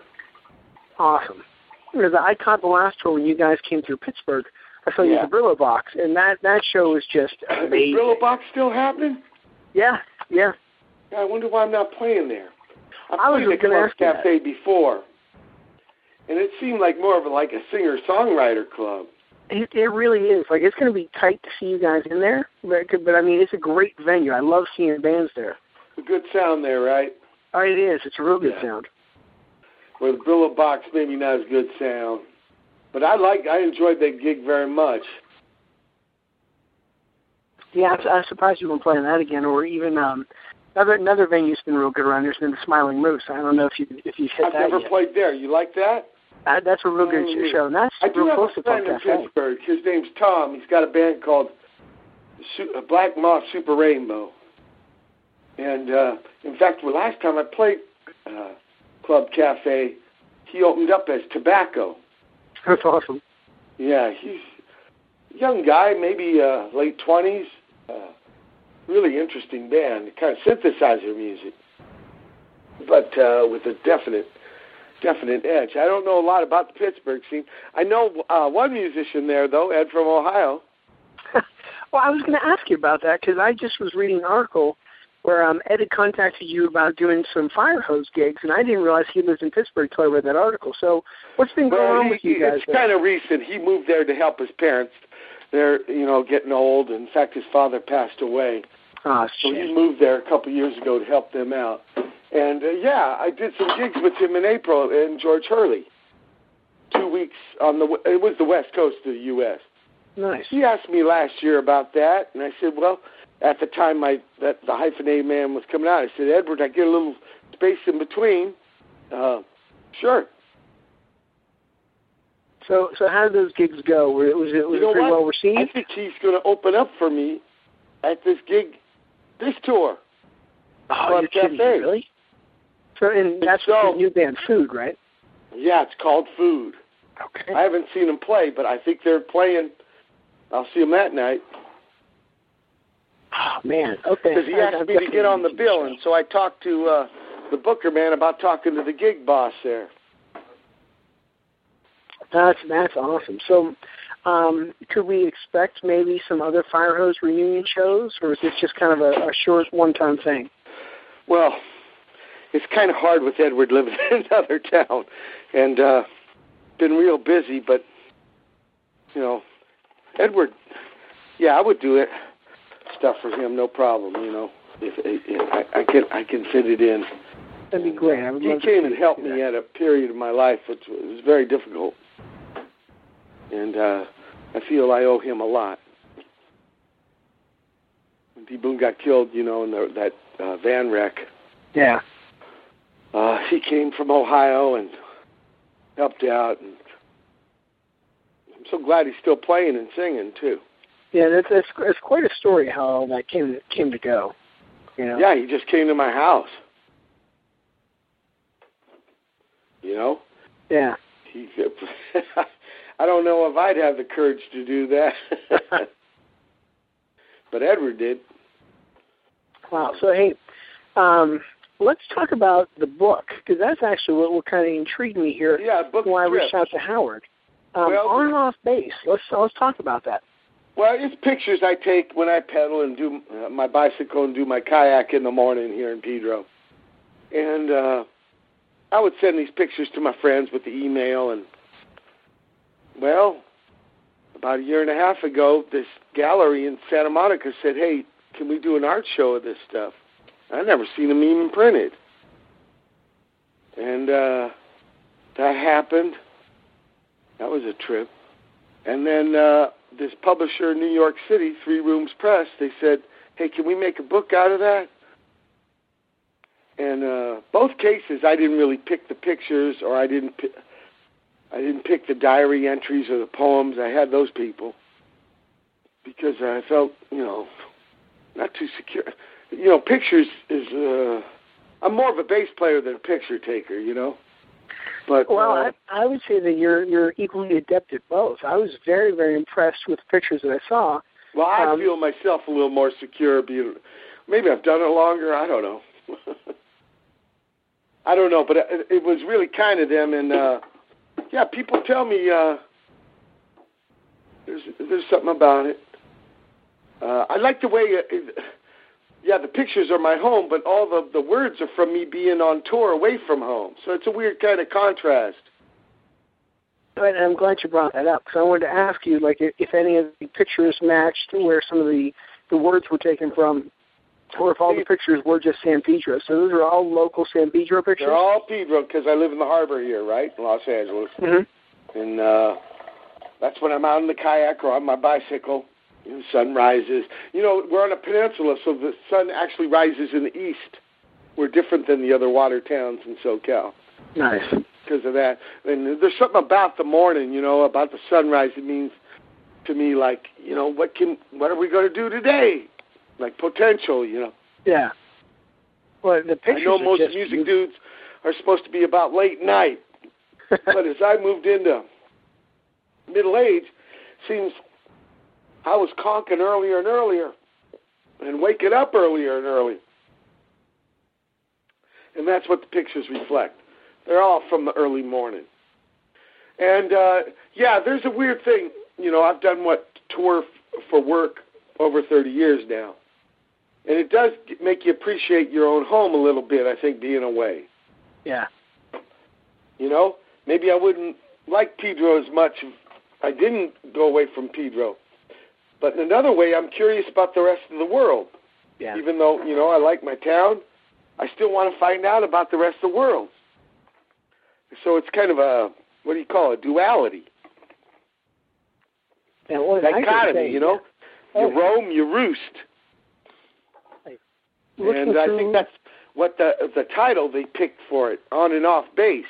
Awesome. Because I caught the last tour when you guys came through Pittsburgh. I saw you at the Brillo Box, and that show was just amazing. Is Brillo Box still happening? Yeah. I wonder why I'm not playing there. I was at the Club Cafe before, and it seemed like more of a singer-songwriter club. It really is. Like, it's going to be tight to see you guys in there, but I mean, it's a great venue. I love seeing bands there. A good sound there, right? Oh, it is. It's a real good sound. Well, the Brillo Box, maybe not as good sound. But I enjoyed that gig very much. Yeah, I'm surprised you weren't playing that again, or even another venue's been real good around there's been the Smiling Moose. I don't know if you've hit that. I've never played there. You like that? That's a real good show. And that's I do real have a friend in Pittsburgh. His name's Tom. He's got a band called Black Moth Super Rainbow. And, in fact, the last time I played Club Cafe, he opened up as Tobacco. That's awesome. Yeah, he's a young guy, maybe late 20s. Really interesting band, kind of synthesizer music, but with a definite edge. I don't know a lot about the Pittsburgh scene. I know one musician there, though, Ed from Ohio. Well, I was going to ask you about that because I just was reading an article where Ed had contacted you about doing some fire hose gigs, and I didn't realize he lives in Pittsburgh until I read that article. So what's been going on with you guys? It's kind of recent. He moved there to help his parents. They're, getting old. In fact, his father passed away. Oh, so he moved there a couple years ago to help them out. And, I did some gigs with him in April and George Hurley. 2 weeks it was the west coast of the U.S. Nice. He asked me last year about that, and I said, well, at the time the Hyphenated Man was coming out, I said, Edward, I get a little space in between. Sure. So how did those gigs go? Was it pretty well received? I think he's going to open up for me at this gig, this tour. Oh, you're kidding, really? So, and that's the new band, Food, right? Yeah, it's called Food. Okay. I haven't seen them play, but I think they're playing. I'll see them that night. Oh, man, okay. Because he asked me to get on the bill, and so I talked to the booker man about talking to the gig boss there. That's awesome. So could we expect maybe some other Fire Hose reunion shows, or is this just kind of a short one-time thing? Well, it's kind of hard with Edward living in another town and been real busy, but, Edward, I would do it. Stuff for him, no problem. If I can fit it in, that'd be great. He came and helped me at a period of my life which was very difficult, and I feel I owe him a lot. When D. Boone got killed, in that van wreck. Yeah. He came from Ohio and helped out, and I'm so glad he's still playing and singing too. Yeah, that's quite a story how all that came to go. Yeah, he just came to my house. you know? Yeah. I don't know if I'd have the courage to do that. But Edward did. Wow. So, hey, let's talk about the book, because that's actually what kind of intrigued me here. Yeah, book why I reached out to Howard. Well, on and off base. Let's talk about that. Well, it's pictures I take when I pedal and do my bicycle and do my kayak in the morning here in Pedro. And I would send these pictures to my friends with the email. And, well, about a year and a half ago, this gallery in Santa Monica said, hey, can we do an art show of this stuff? I've never seen them even printed. And that happened. That was a trip. And then this publisher in New York City, Three Rooms Press, they said, hey, can we make a book out of that? And both cases, I didn't really pick the pictures, or I didn't pick the diary entries or the poems. I had those people because I felt, not too secure. Pictures is I'm more of a bass player than a picture taker, But well, I would say that you're equally adept at both. I was very, very impressed with the pictures that I saw. Well, I feel myself a little more secure. Maybe I've done it longer. I don't know. I don't know, but it was really kind of them. And yeah, people tell me there's something about it. I like the way. The pictures are my home, but all the words are from me being on tour away from home. So it's a weird kind of contrast. And I'm glad you brought that up, because I wanted to ask you, like, if any of the pictures matched where some of the words were taken from, or if all the pictures were just San Pedro. So those are all local San Pedro pictures? They're all Pedro, because I live in the harbor here, right, in Los Angeles. Mm-hmm. And that's when I'm out in the kayak or on my bicycle. The sun rises. We're on a peninsula, so the sun actually rises in the east. We're different than the other water towns in SoCal. Nice. Because of that. And there's something about the morning, about the sunrise. It means to me, like, what are we going to do today? Like potential, Yeah. Well, the pictures I know most music dudes are supposed to be about late night. But as I moved into middle age, seems I was conking earlier and earlier and waking up earlier and earlier. And that's what the pictures reflect. They're all from the early morning. And, there's a weird thing. I've done tour for work over 30 years now. And it does make you appreciate your own home a little bit, I think, being away. Yeah. Maybe I wouldn't like Pedro as much if I didn't go away from Pedro. But in another way, I'm curious about the rest of the world. Yeah. Even though, I like my town, I still want to find out about the rest of the world. So it's kind of a, what do you call it, duality. Yeah, well, dichotomy, Yeah. You roam, you roost. And I think that's what the title they picked for it, on and off base.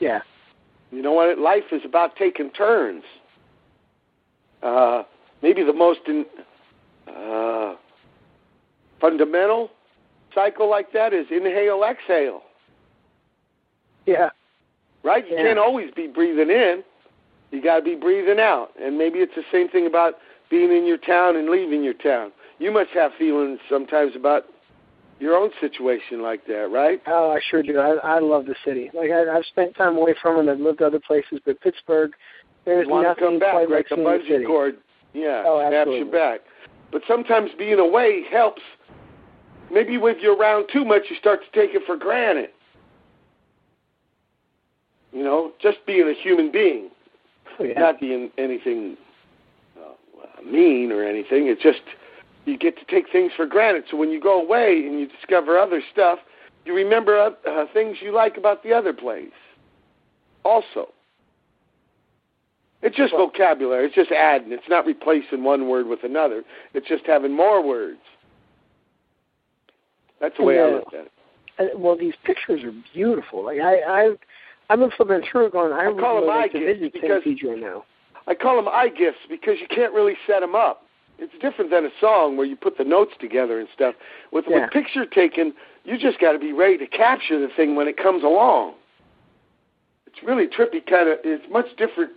Yeah. You know what? Life is about taking turns. Maybe the most fundamental cycle like that is inhale, exhale. Yeah. Right? You can't always be breathing in. You got to be breathing out. And maybe it's the same thing about being in your town and leaving your town. You must have feelings sometimes about your own situation like that, right? Oh, I sure do. I love the city. Like, I've spent time away from it. I've lived other places, but Pittsburgh, there's nothing quite like seeing the city. Yeah, snaps you back. But sometimes being away helps. Maybe when you're around too much, you start to take it for granted. Just being a human being, not being anything mean or anything. It's just you get to take things for granted. So when you go away and you discover other stuff, you remember things you like about the other place also. It's just vocabulary. It's just adding. It's not replacing one word with another. It's just having more words. That's the way I look at it. Well, these pictures are beautiful. Like I've been flipping through going, I call them eye gifts because now. I call them eye gifts because you can't really set them up. It's different than a song where you put the notes together and stuff. With picture taking, you just got to be ready to capture the thing when it comes along. it's really trippy kind of, it's much different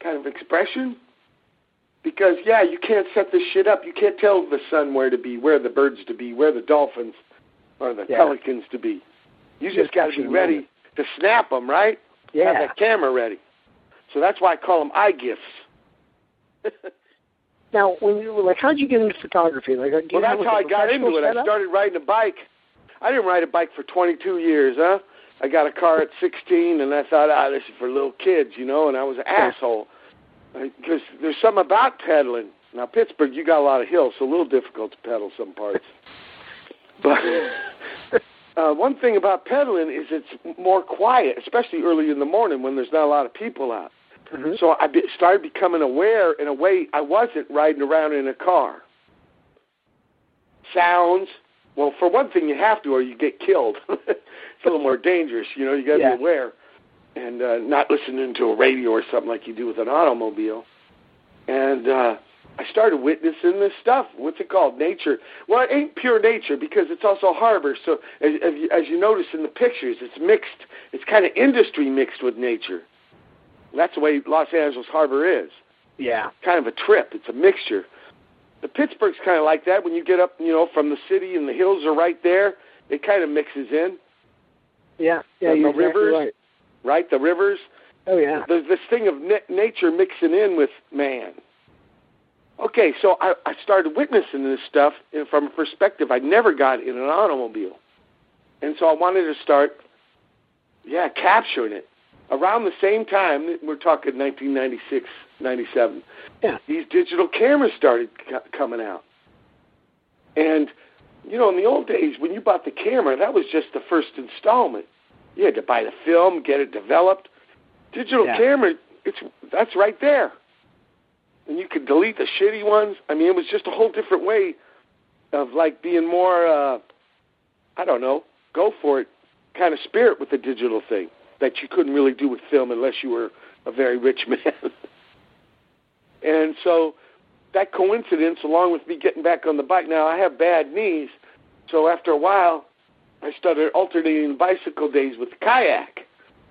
kind of expression. Because, yeah, you can't set this shit up. You can't tell the sun where to be, where the birds to be, where the dolphins or the pelicans to be. You just got to be ready to snap them, right? Yeah. Have that camera ready. So that's why I call them eye gifts. Now, when you were like, how did you get into photography? Like, well, that's how I got into it. I started riding a bike. I didn't ride a bike for 22 years, huh? I got a car at 16, and I thought, this is for little kids, you know, and I was an asshole. Because there's something about pedaling. Now, Pittsburgh, you got a lot of hills, so a little difficult to pedal some parts. But one thing about pedaling is it's more quiet, especially early in the morning when there's not a lot of people out. Mm-hmm. So I started becoming aware in a way I wasn't riding around in a car. Sounds. Well, for one thing, you have to or you get killed. It's a little more dangerous. You know, you got to be aware. And not listening to a radio or something like you do with an automobile. And I started witnessing this stuff. What's it called? Nature. Well, it ain't pure nature because it's also harbor. So as you notice in the pictures, it's mixed. It's kind of industry mixed with nature. And that's the way Los Angeles harbor is. Yeah. Kind of a trip. It's a mixture. The Pittsburgh's kind of like that. When you get up, you know, from the city and the hills are right there, it kind of mixes in. Yeah. Yeah, and the rivers. Exactly right. Right, the rivers. Oh, yeah. There's this thing of nature mixing in with man. Okay, so I started witnessing this stuff from a perspective I never got in an automobile. And so I wanted to start, capturing it. Around the same time, we're talking 1996, 97, these digital cameras started coming out. And, you know, in the old days, when you bought the camera, that was just the first installment. You had to buy the film, get it developed. Digital camera, that's right there. And you could delete the shitty ones. I mean, it was just a whole different way of, like, being more, go for it kind of spirit with the digital thing that you couldn't really do with film unless you were a very rich man. And so that coincidence, along with me getting back on the bike, now I have bad knees, so after a while, I started alternating bicycle days with kayak,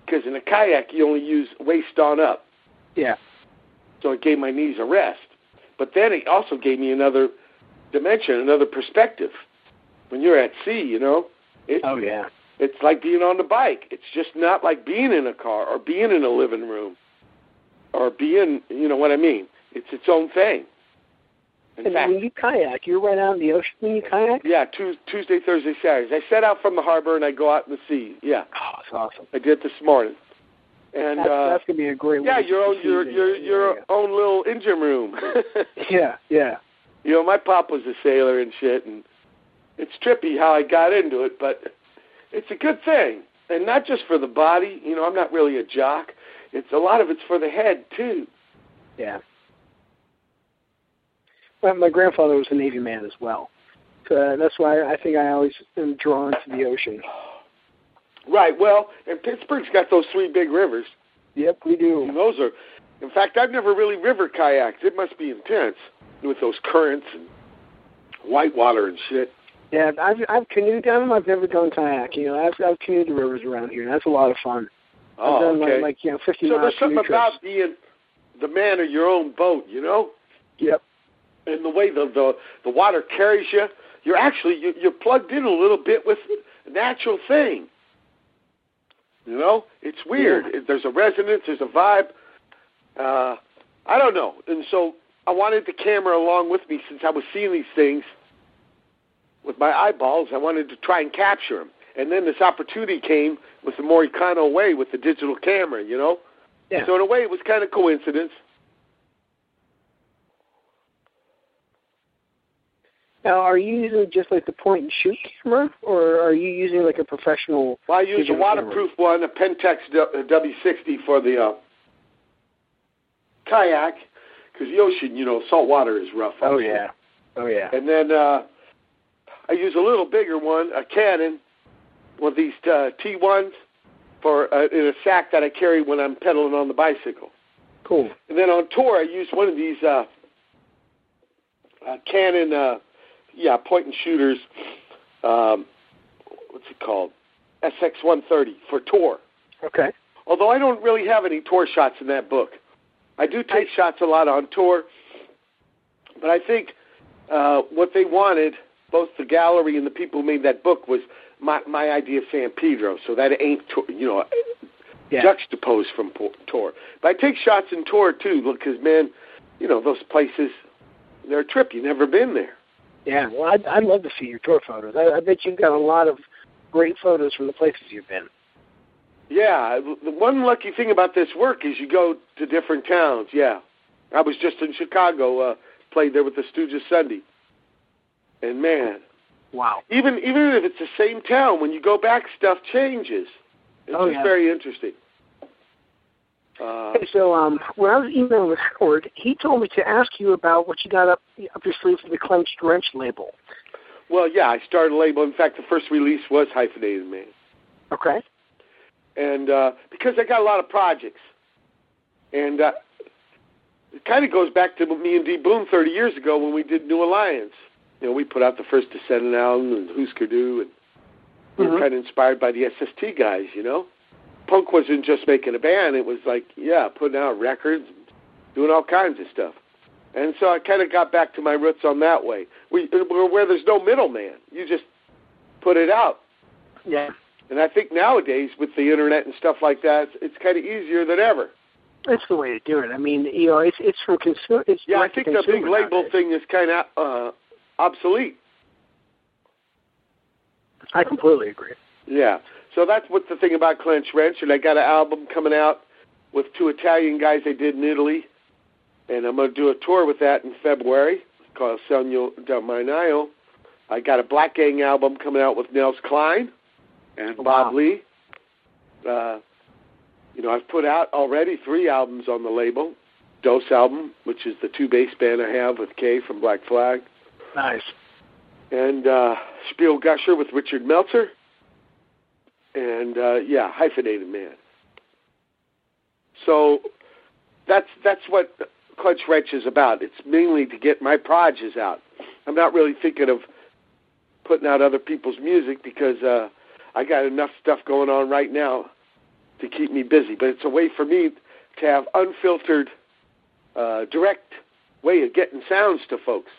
because in a kayak, you only use waist on up. Yeah. So it gave my knees a rest. But then it also gave me another dimension, another perspective. When you're at sea, you know? It's like being on the bike. It's just not like being in a car or being in a living room or being, you know what I mean? It's its own thing. In fact, when you kayak, you're right out in the ocean when you kayak? Yeah, Tuesday, Thursday, Saturdays. I set out from the harbor and I go out in the sea. Yeah. Oh, that's awesome. I did this morning. And that's going to be a great way. Yeah, your own little engine room. Yeah. You know, my pop was a sailor and shit, and it's trippy how I got into it, but it's a good thing. And not just for the body. You know, I'm not really a jock. A lot of it's for the head, too. Yeah. My grandfather was a Navy man as well. So that's why I think I always am drawn to the ocean. Right. Well, and Pittsburgh's got those three big rivers. Yep, we do. And those are, in fact, I've never really river kayaked. It must be intense with those currents and whitewater and shit. Yeah, I've canoed down them. I've never done kayak. You know, I've canoed the rivers around here, and that's a lot of fun. Oh, I've done like 50 miles. So there's something about being the man of your own boat, you know? Yep. And the way the water carries you, you're plugged in a little bit with a natural thing. You know? It's weird. Yeah. There's a resonance. There's a vibe. I don't know. And so I wanted the camera along with me since I was seeing these things with my eyeballs. I wanted to try and capture them. And then this opportunity came with the more econo way with the digital camera, you know? Yeah. So in a way, it was kind of coincidence. Now, are you using just like the point-and-shoot camera, or are you using like a professional? Well, I use a waterproof one, a Pentax W60 for the kayak, because the ocean, you know, salt water is rough. Also. Oh, yeah. And then I use a little bigger one, a Canon, one of these T1s for in a sack that I carry when I'm pedaling on the bicycle. Cool. And then on tour, I use one of these Canon... point and shooters. What's it called? SX130 for tour. Okay. Although I don't really have any tour shots in that book. I do take shots a lot on tour, but I think what they wanted, both the gallery and the people who made that book, was my idea of San Pedro, so that ain't, juxtaposed from tour. But I take shots in tour, too, because, man, those places, they're a trip. You've never been there. Yeah, well, I'd love to see your tour photos. I bet you've got a lot of great photos from the places you've been. Yeah, the one lucky thing about this work is you go to different towns, yeah. I was just in Chicago, played there with the Stooges Sunday. And, man. Wow. Even if it's the same town, when you go back, stuff changes. It's very interesting. So when I was emailing with Howard, he told me to ask you about what you got up your sleeve for the Clenched Wrench label. Well, yeah, I started a label. In fact, the first release was Hyphenated Man. Okay. And because I got a lot of projects. And it kind of goes back to me and D. Boom 30 years ago when we did New Alliance. We put out the first Descendant album and Husker Du, and we were kind of inspired by the SST guys, Punk wasn't just making a band. It was like, putting out records, doing all kinds of stuff. And so I kind of got back to my roots on that way. Where there's no middleman. You just put it out. Yeah. And I think nowadays with the internet and stuff like that, it's kind of easier than ever. That's the way to do it. I mean, it's from consumer. Yeah, I think the big label thing is kind of obsolete. I completely agree. Yeah. So that's what the thing about Clench Wrench, and I got an album coming out with two Italian guys I did in Italy, and I'm going to do a tour with that in February called Sogno da Marnaio. I got a Black Gang album coming out with Nels Klein and Bob Lee. I've put out already 3 albums on the label. Dose album, which is the 2 bass band I have with Kay from Black Flag. Nice. And Spiel Gusher with Richard Meltzer. And, Hyphenated Man. So that's what Clutch Wrench is about. It's mainly to get my projects out. I'm not really thinking of putting out other people's music because I got enough stuff going on right now to keep me busy. But it's a way for me to have unfiltered, direct way of getting sounds to folks.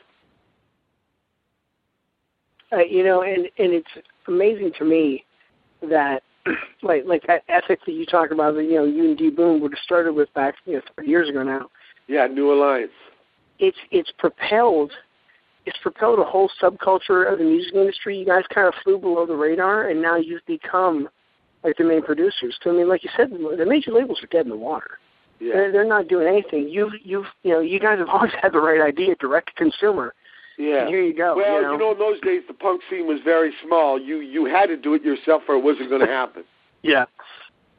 And it's amazing to me that, like that ethic that you talk about, that you and D. Boone would have started with back 30 years ago now. Yeah, New Alliance. It's propelled a whole subculture of the music industry. You guys kind of flew below the radar, and now you've become like the main producers. So I mean, like you said, the major labels are dead in the water. Yeah. They're not doing anything. You guys have always had the right idea, direct to consumer. Yeah. And here you go. Well, in those days the punk scene was very small. You had to do it yourself or it wasn't going to happen. Yeah.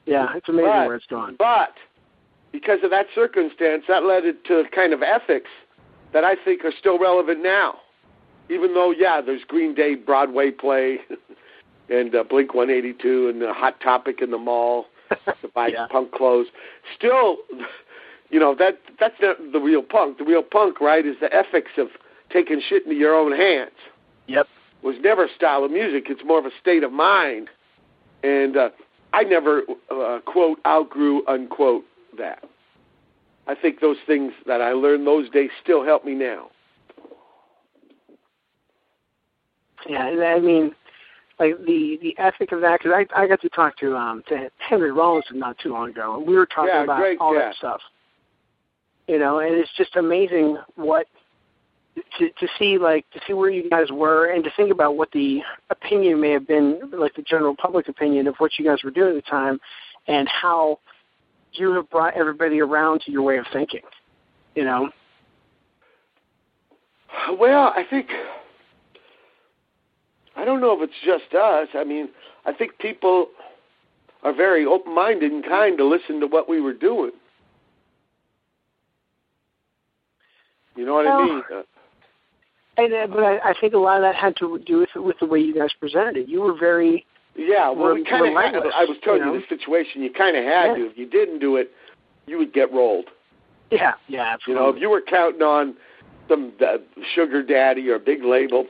Yeah, it's amazing where it's gone. But because of that circumstance, that led it to kind of ethics that I think are still relevant now. Even though, there's Green Day Broadway play and Blink 182 and Hot Topic in the mall to buy punk clothes. Still, that's not the real punk. The real punk, right, is the ethics of taking shit into your own hands. Yep. Was never a style of music. It's more of a state of mind. And I never, quote, outgrew, unquote, that. I think those things that I learned those days still help me now. Yeah, I mean, like the ethic of that, because I got to talk to Henry Rollinson not too long ago, and we were talking about all that stuff. And it's just amazing what... To see where you guys were and to think about what the opinion may have been, like the general public opinion of what you guys were doing at the time and how you have brought everybody around to your way of thinking, Well, I think, I don't know if it's just us. I mean, I think people are very open-minded and kind to listen to what we were doing. You know what I mean? But I think a lot of that had to do with the way you guys presented it. You were very relentless. I was telling you the situation. You kind of had to. If you didn't do it, you would get rolled. Yeah, yeah, absolutely. If you were counting on some sugar daddy or big label,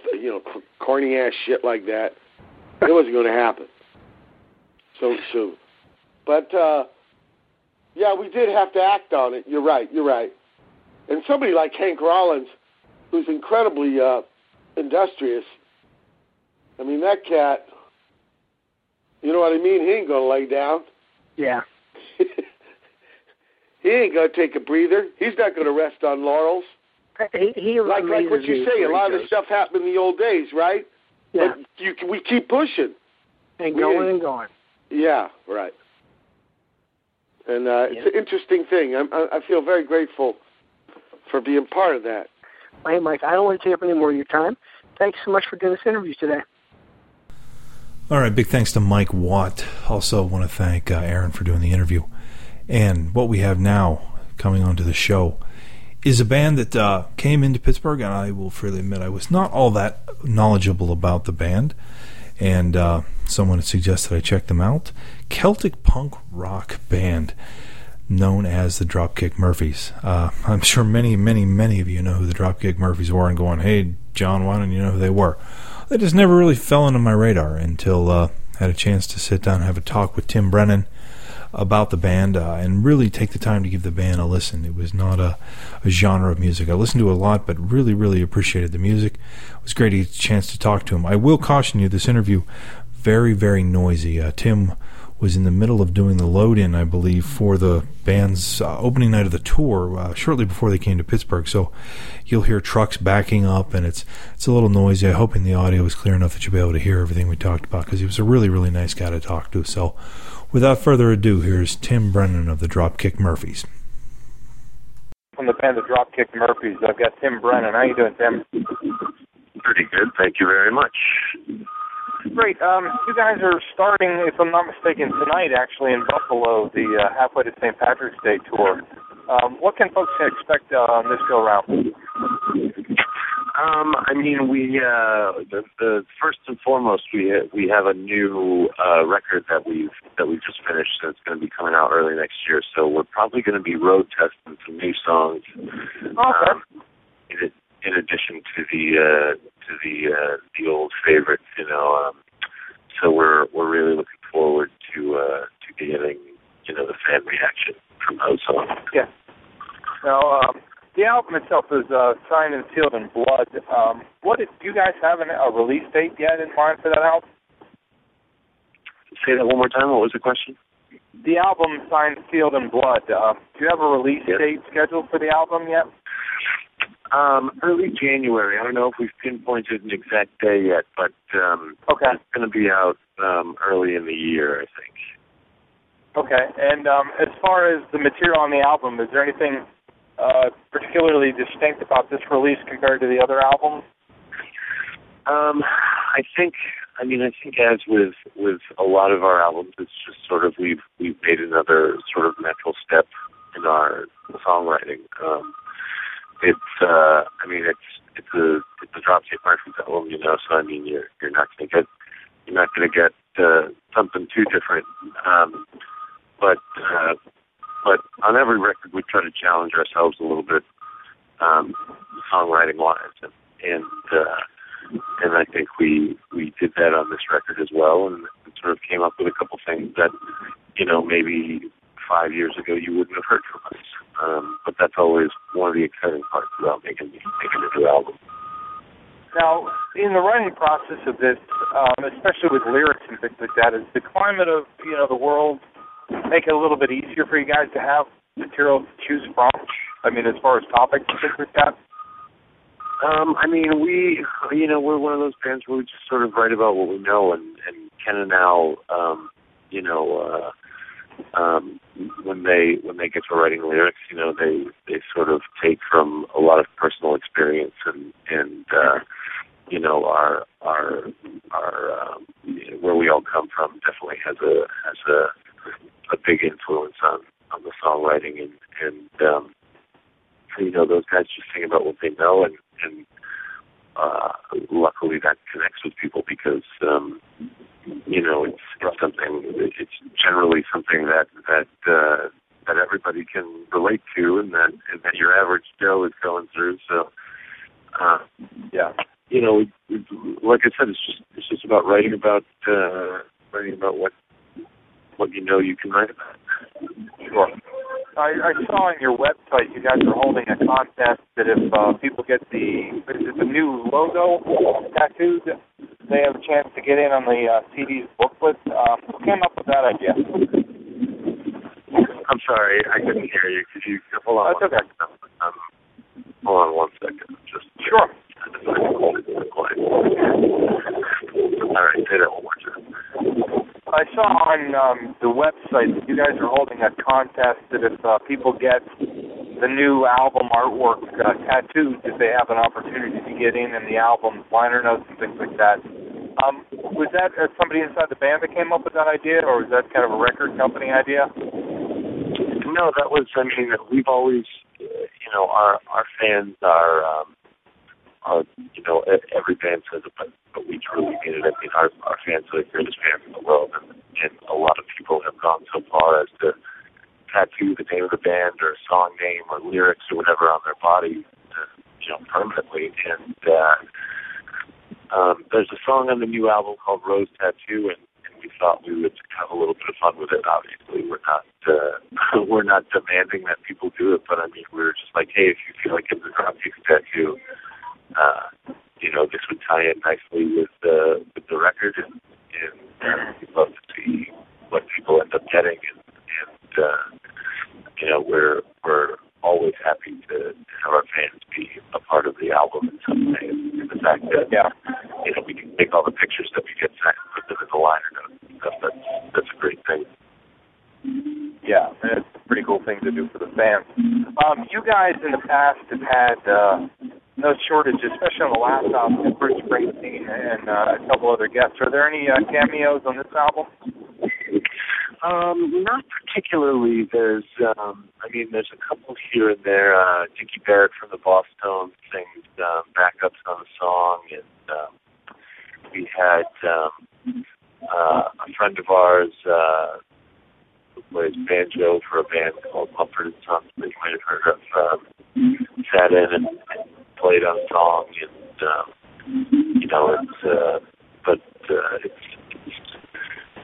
corny ass shit like that, it wasn't going to happen. so soon. But, yeah, we did have to act on it. You're right. And somebody like Hank Rollins, who's incredibly industrious, I mean, that cat, you know what I mean? He ain't going to lay down. Yeah. He ain't going to take a breather. He's not going to rest on laurels. He like what you say, a lot of the stuff happened in the old days, right? Yeah. But we keep pushing. And going. Yeah, right. And it's an interesting thing. I feel very grateful for being part of that. Hey, Mike, I don't want to take up any more of your time. Thanks so much for doing this interview today. All right, big thanks to Mike Watt. Also want to thank Aaron for doing the interview. And what we have now coming onto the show is a band that came into Pittsburgh, and I will freely admit I was not all that knowledgeable about the band. And someone had suggested I check them out. Celtic punk rock band known as the Dropkick Murphys. I'm sure many, many, many of you know who the Dropkick Murphys were and going, hey, John, why don't you know who they were? They just never really fell into my radar until I had a chance to sit down and have a talk with Tim Brennan about the band and really take the time to give the band a listen. It was not a genre of music I listened to a lot, but really, really appreciated the music. It was great to get a chance to talk to him. I will caution you, this interview, very, very noisy. Tim was in the middle of doing the load-in, I believe, for the band's opening night of the tour shortly before they came to Pittsburgh. So you'll hear trucks backing up, and it's a little noisy. I'm hoping the audio was clear enough that you'll be able to hear everything we talked about, because he was a really, really nice guy to talk to. So without further ado, here's Tim Brennan of the Dropkick Murphys. From the band, the Dropkick Murphys, I've got Tim Brennan. How you doing, Tim? Pretty good. Thank you very much. Great. You guys are starting, if I'm not mistaken, tonight, actually, in Buffalo, the Halfway to St. Patrick's Day tour. What can folks expect on this go-round? The first and foremost, we have a new record that we've just finished, and it's going to be coming out early next year. So we're probably going to be road testing some new songs. Awesome. In addition to the old favorites, you know. So we're really looking forward to getting, you know, the fan reaction from those songs. Yeah. Now, the album itself is signed and sealed in blood. What do you guys have a release date yet in mind for that album? Say that one more time. What was the question? The album signed, sealed, and blood. Do you have a release date scheduled for the album yet? Early January. I don't know if we've pinpointed an exact day yet, but it's going to be out early in the year, I think. Okay. And as far as the material on the album, is there anything particularly distinct about this release compared to the other albums? I think as with a lot of our albums, it's just sort of we've made another sort of mental step in our songwriting. It's a Dropkick Murphys album, you know. So I mean, you're not going to get something too different, But on every record, we try to challenge ourselves a little bit, songwriting-wise, and I think we did that on this record as well, and sort of came up with a couple things that, you know, maybe 5 years ago you wouldn't have heard from us. But that's always one of the exciting parts about making a new album. Now, in the writing process of this, especially with lyrics and things like that, is the climate of, you know, the world make it a little bit easier for you guys to have material to choose from? I mean, as far as topics and things like that? We're one of those bands where we just sort of write about what we know, and Ken and Al, when they get to writing lyrics, you know, they sort of take from a lot of personal experience and where we all come from definitely has a big influence on the songwriting, and those guys just think about what they know, and luckily that connects with people because it's generally something that everybody can relate to, and that your average Joe is going through. So like I said, it's just about writing about what what you know you can write about. Sure. I saw on your website you guys are holding a contest that if people get the new logo tattooed, they have a chance to get in on the CD's booklet. Who came up with that idea? I'm sorry, I couldn't hear you. Could you hold on? That's okay. Hold on 1 second. Just sure. All right, say that one more time. I saw on the website that you guys are holding a contest that if people get the new album artwork tattooed, that they have an opportunity to get in the album's liner notes and things like that. Was that somebody inside the band that came up with that idea, or was that kind of a record company idea? No, that was something that we've always, you know, our fans are, you know, every band says it, but we truly mean it. I mean, our fans are the greatest fans in the world, and a lot of people have gone so far as to tattoo the name of the band or song name or lyrics or whatever on their body, you know, permanently. And there's a song on the new album called Rose Tattoo, and we thought we would have a little bit of fun with it. Obviously, we're not demanding that people do it, but I mean, we were just like, hey, if you feel like it's a Dropkick tattoo, you know, this would tie in nicely with the record, and we'd love to see what people end up getting, and you know, we're always happy to have our fans be a part of the album in some way, and the fact that you know, we can take all the pictures that we get sent and put them in the liner notes and stuff. That's a great thing. Yeah, it's a pretty cool thing to do for the fans. You guys in the past have had no shortage, especially on the last album, Bruce Springsteen and a couple other guests. Are there any cameos on this album? Not particularly. There's, I mean, there's a couple here and there. Dickie Barrett from the Boston sings backups on the song, and we had a friend of ours who plays banjo for a band called Mumford & Sons that you might have heard of, sat in and played on a song, and you know, it's but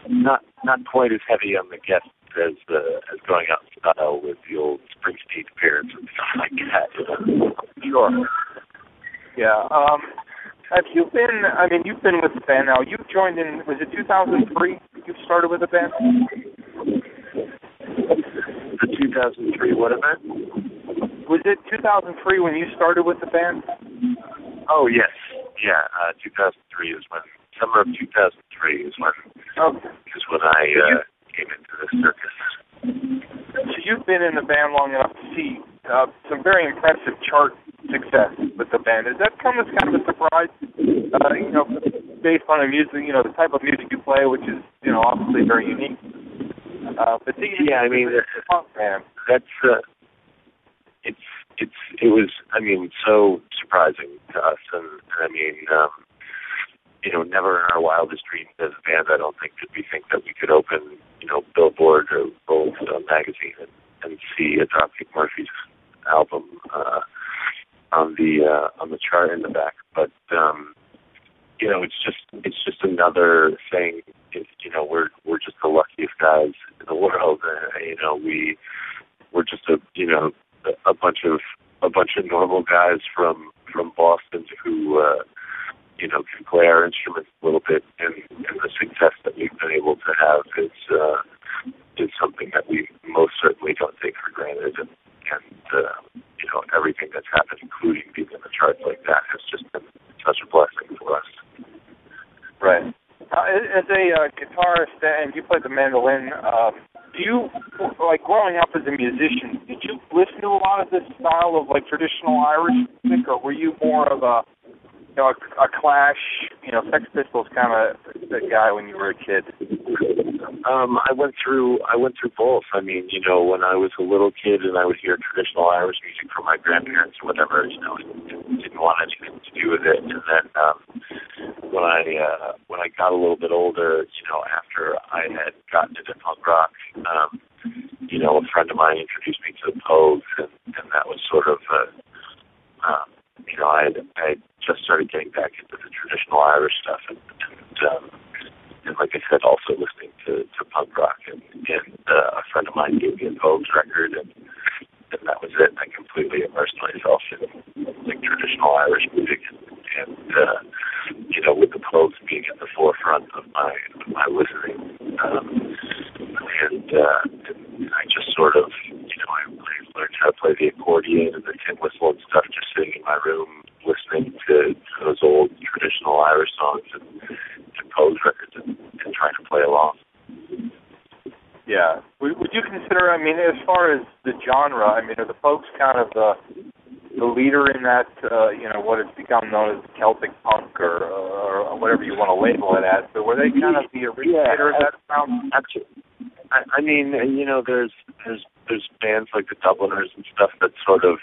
it's not quite as heavy on the guest as going out in style with the old Springsteen appearance and stuff like that. You know? Sure. Yeah. Have you been? I mean, you've been with the band now. You joined in. Was it 2003? You started with the band. The 2003 what event? Was it 2003 when you started with the band? Oh yes, yeah. 2003 is when. Summer of 2003 is when I came into the circus. So you've been in the band long enough to see some very impressive chart success with the band. Does that come as kind of a surprise, you know, based on the music, you know, the type of music you play, which is, you know, obviously very unique? But yeah, I mean, that's it was, I mean, so surprising to us, and I mean. You know, never in our wildest dreams as a band, I don't think, did we think that we could open, you know, Billboard or Rolling Stone magazine and see a Dropkick Murphys album on the chart in the back. But you know, it's just another thing. You know, we're just the luckiest guys in the world. You know, we're just a bunch of normal guys from Boston who. You know, can play our instruments a little bit, and the success that we've been able to have is something that we most certainly don't take for granted, and you know, everything that's happened, including being in the charts like that, has just been such a blessing for us. Right. As a guitarist, and you play the mandolin, do you, like, growing up as a musician, did you listen to a lot of this style of, like, traditional Irish music, or were you more of a, you know, a Clash, you know, Sex Pistols kind of the guy when you were a kid? I went through both. I mean, you know, when I was a little kid and I would hear traditional Irish music from my grandparents or whatever, you know, I didn't want anything to do with it. And then when I got a little bit older, you know, after I had gotten into punk rock, you know, a friend of mine introduced me to the Pogues, and that was sort of you know, I just started getting back into the traditional Irish stuff, and and like I said, also listening to punk rock. And a friend of mine gave me an Vogue's record, and that was it. I completely immersed myself in like traditional Irish music, and you know, with the Pogues being at the forefront of my listening, and I just sort of, you know, I learned how to play the accordion and the tin whistle and stuff just sitting in my room listening to those old traditional Irish songs and Pogues records and trying to play along. Yeah. Would you consider, I mean, as far as the genre, I mean, are the Pogues kind of the leader in that, you know, what has become known as Celtic punk or whatever you want to label it as, but were they kind of the originator of that sound? Absolutely. I mean, you know, there's bands like the Dubliners and stuff that sort of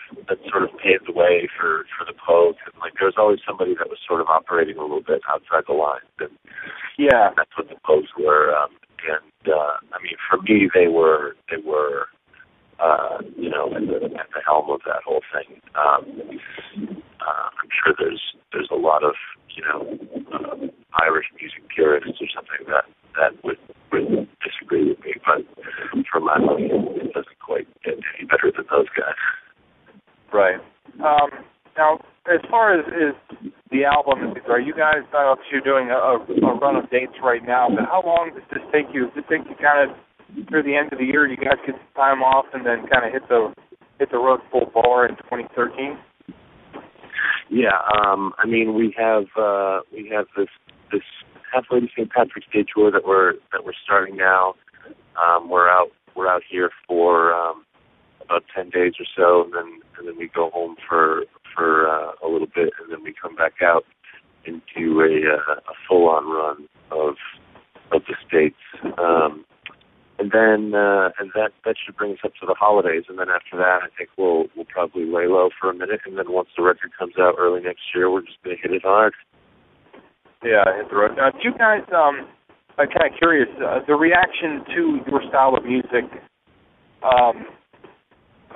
paved the way for the Pogues, and like there was always somebody that was sort of operating a little bit outside the lines, and yeah, that's what the Pogues were. I mean, for me, they were you know, at the helm of that whole thing. I'm sure there's a lot of, you know, Irish music purists or something that would disagree with me, but for my money, it doesn't quite get any better than those guys. Right. Now, as far as the album, are you guys, I don't know if you're doing a run of dates right now, but how long does this take you? Does it take you kind of through the end of the year, you guys get some time off and then kind of hit the road full bar in 2013? Yeah, I mean, we have this halfway to St. Patrick's Day tour that we're starting now. We're out here for about 10 days or so, and then we go home for a little bit, and then we come back out and do a full on run of the states, and that should bring us up to the holidays. And then after that, I think we'll probably lay low for a minute, and then once the record comes out early next year, we're just going to hit it hard. Yeah, hit the road. Now, do you guys, I'm kind of curious, the reaction to your style of music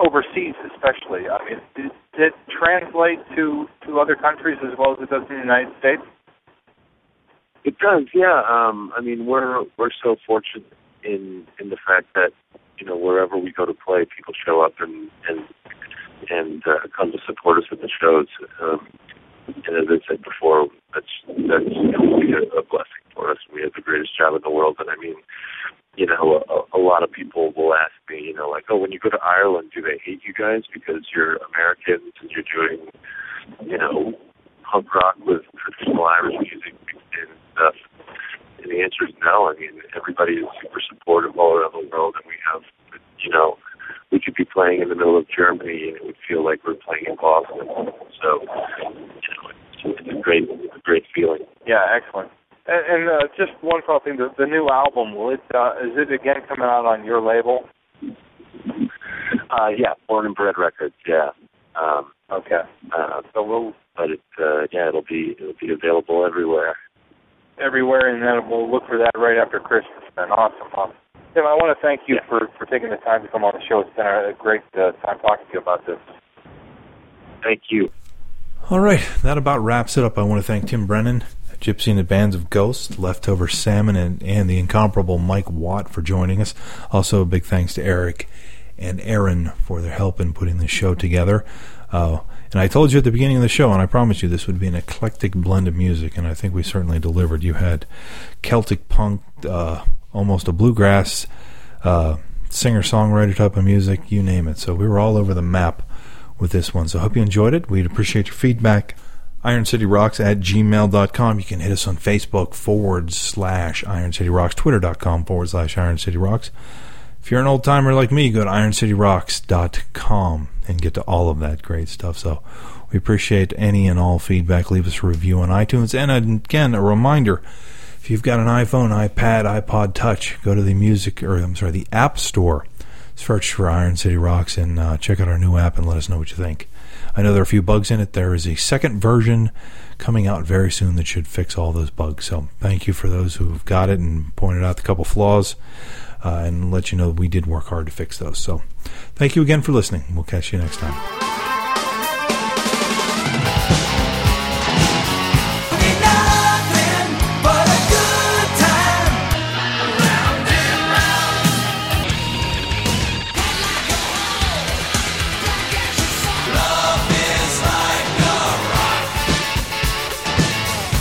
overseas especially, I mean, did it translate to other countries as well as it does in the United States? It does, yeah. I mean, we're so fortunate in the fact that, you know, wherever we go to play, people show up and come to support us at the shows. And as I said before, that's really a blessing for us. We have the greatest job in the world. And I mean, you know, a lot of people will ask me, you know, like, oh, when you go to Ireland, do they hate you guys because you're Americans and you're doing, you know, punk rock with traditional Irish music and stuff? And the answer is no. I mean, everybody is super supportive all around the world, and we have, you know, we could be playing in the middle of Germany, and it would feel like we're playing in Boston. So, you know, it's a great feeling. Yeah, excellent. And just one final thing: the new album, is it again coming out on your label? Yeah, Born and Bred Records. Yeah. Okay. So we'll, but it, yeah, it'll be available everywhere. Everywhere, and then we'll look for that right after Christmas. Then, awesome. Tim, I want to thank you for taking the time to come on the show. It's been a great time talking to you about this. Thank you. All right, that about wraps it up. I want to thank Tim Brennan, Gypsy and the Bands of Ghosts, Leftover Salmon, and the incomparable Mike Watt for joining us. Also, a big thanks to Eric and Aaron for their help in putting this show together. And I told you at the beginning of the show, and I promised you this would be an eclectic blend of music, and I think we certainly delivered. You had Celtic punk, almost a bluegrass, singer-songwriter type of music, you name it. So we were all over the map with this one. So I hope you enjoyed it. We'd appreciate your feedback. IronCityRocks@gmail.com. You can hit us on Facebook / IronCityRocks, Twitter.com / IronCityRocks. If you're an old-timer like me, go to IronCityRocks.com and get to all of that great stuff. So we appreciate any and all feedback. Leave us a review on iTunes. And again, a reminder, if you've got an iPhone, iPad, iPod Touch, go to the App Store, search for Iron City Rocks, and check out our new app and let us know what you think. I know there are a few bugs in it. There is a second version coming out very soon that should fix all those bugs. So thank you for those who've got it and pointed out the couple flaws and let you know we did work hard to fix those. So thank you again for listening. We'll catch you next time.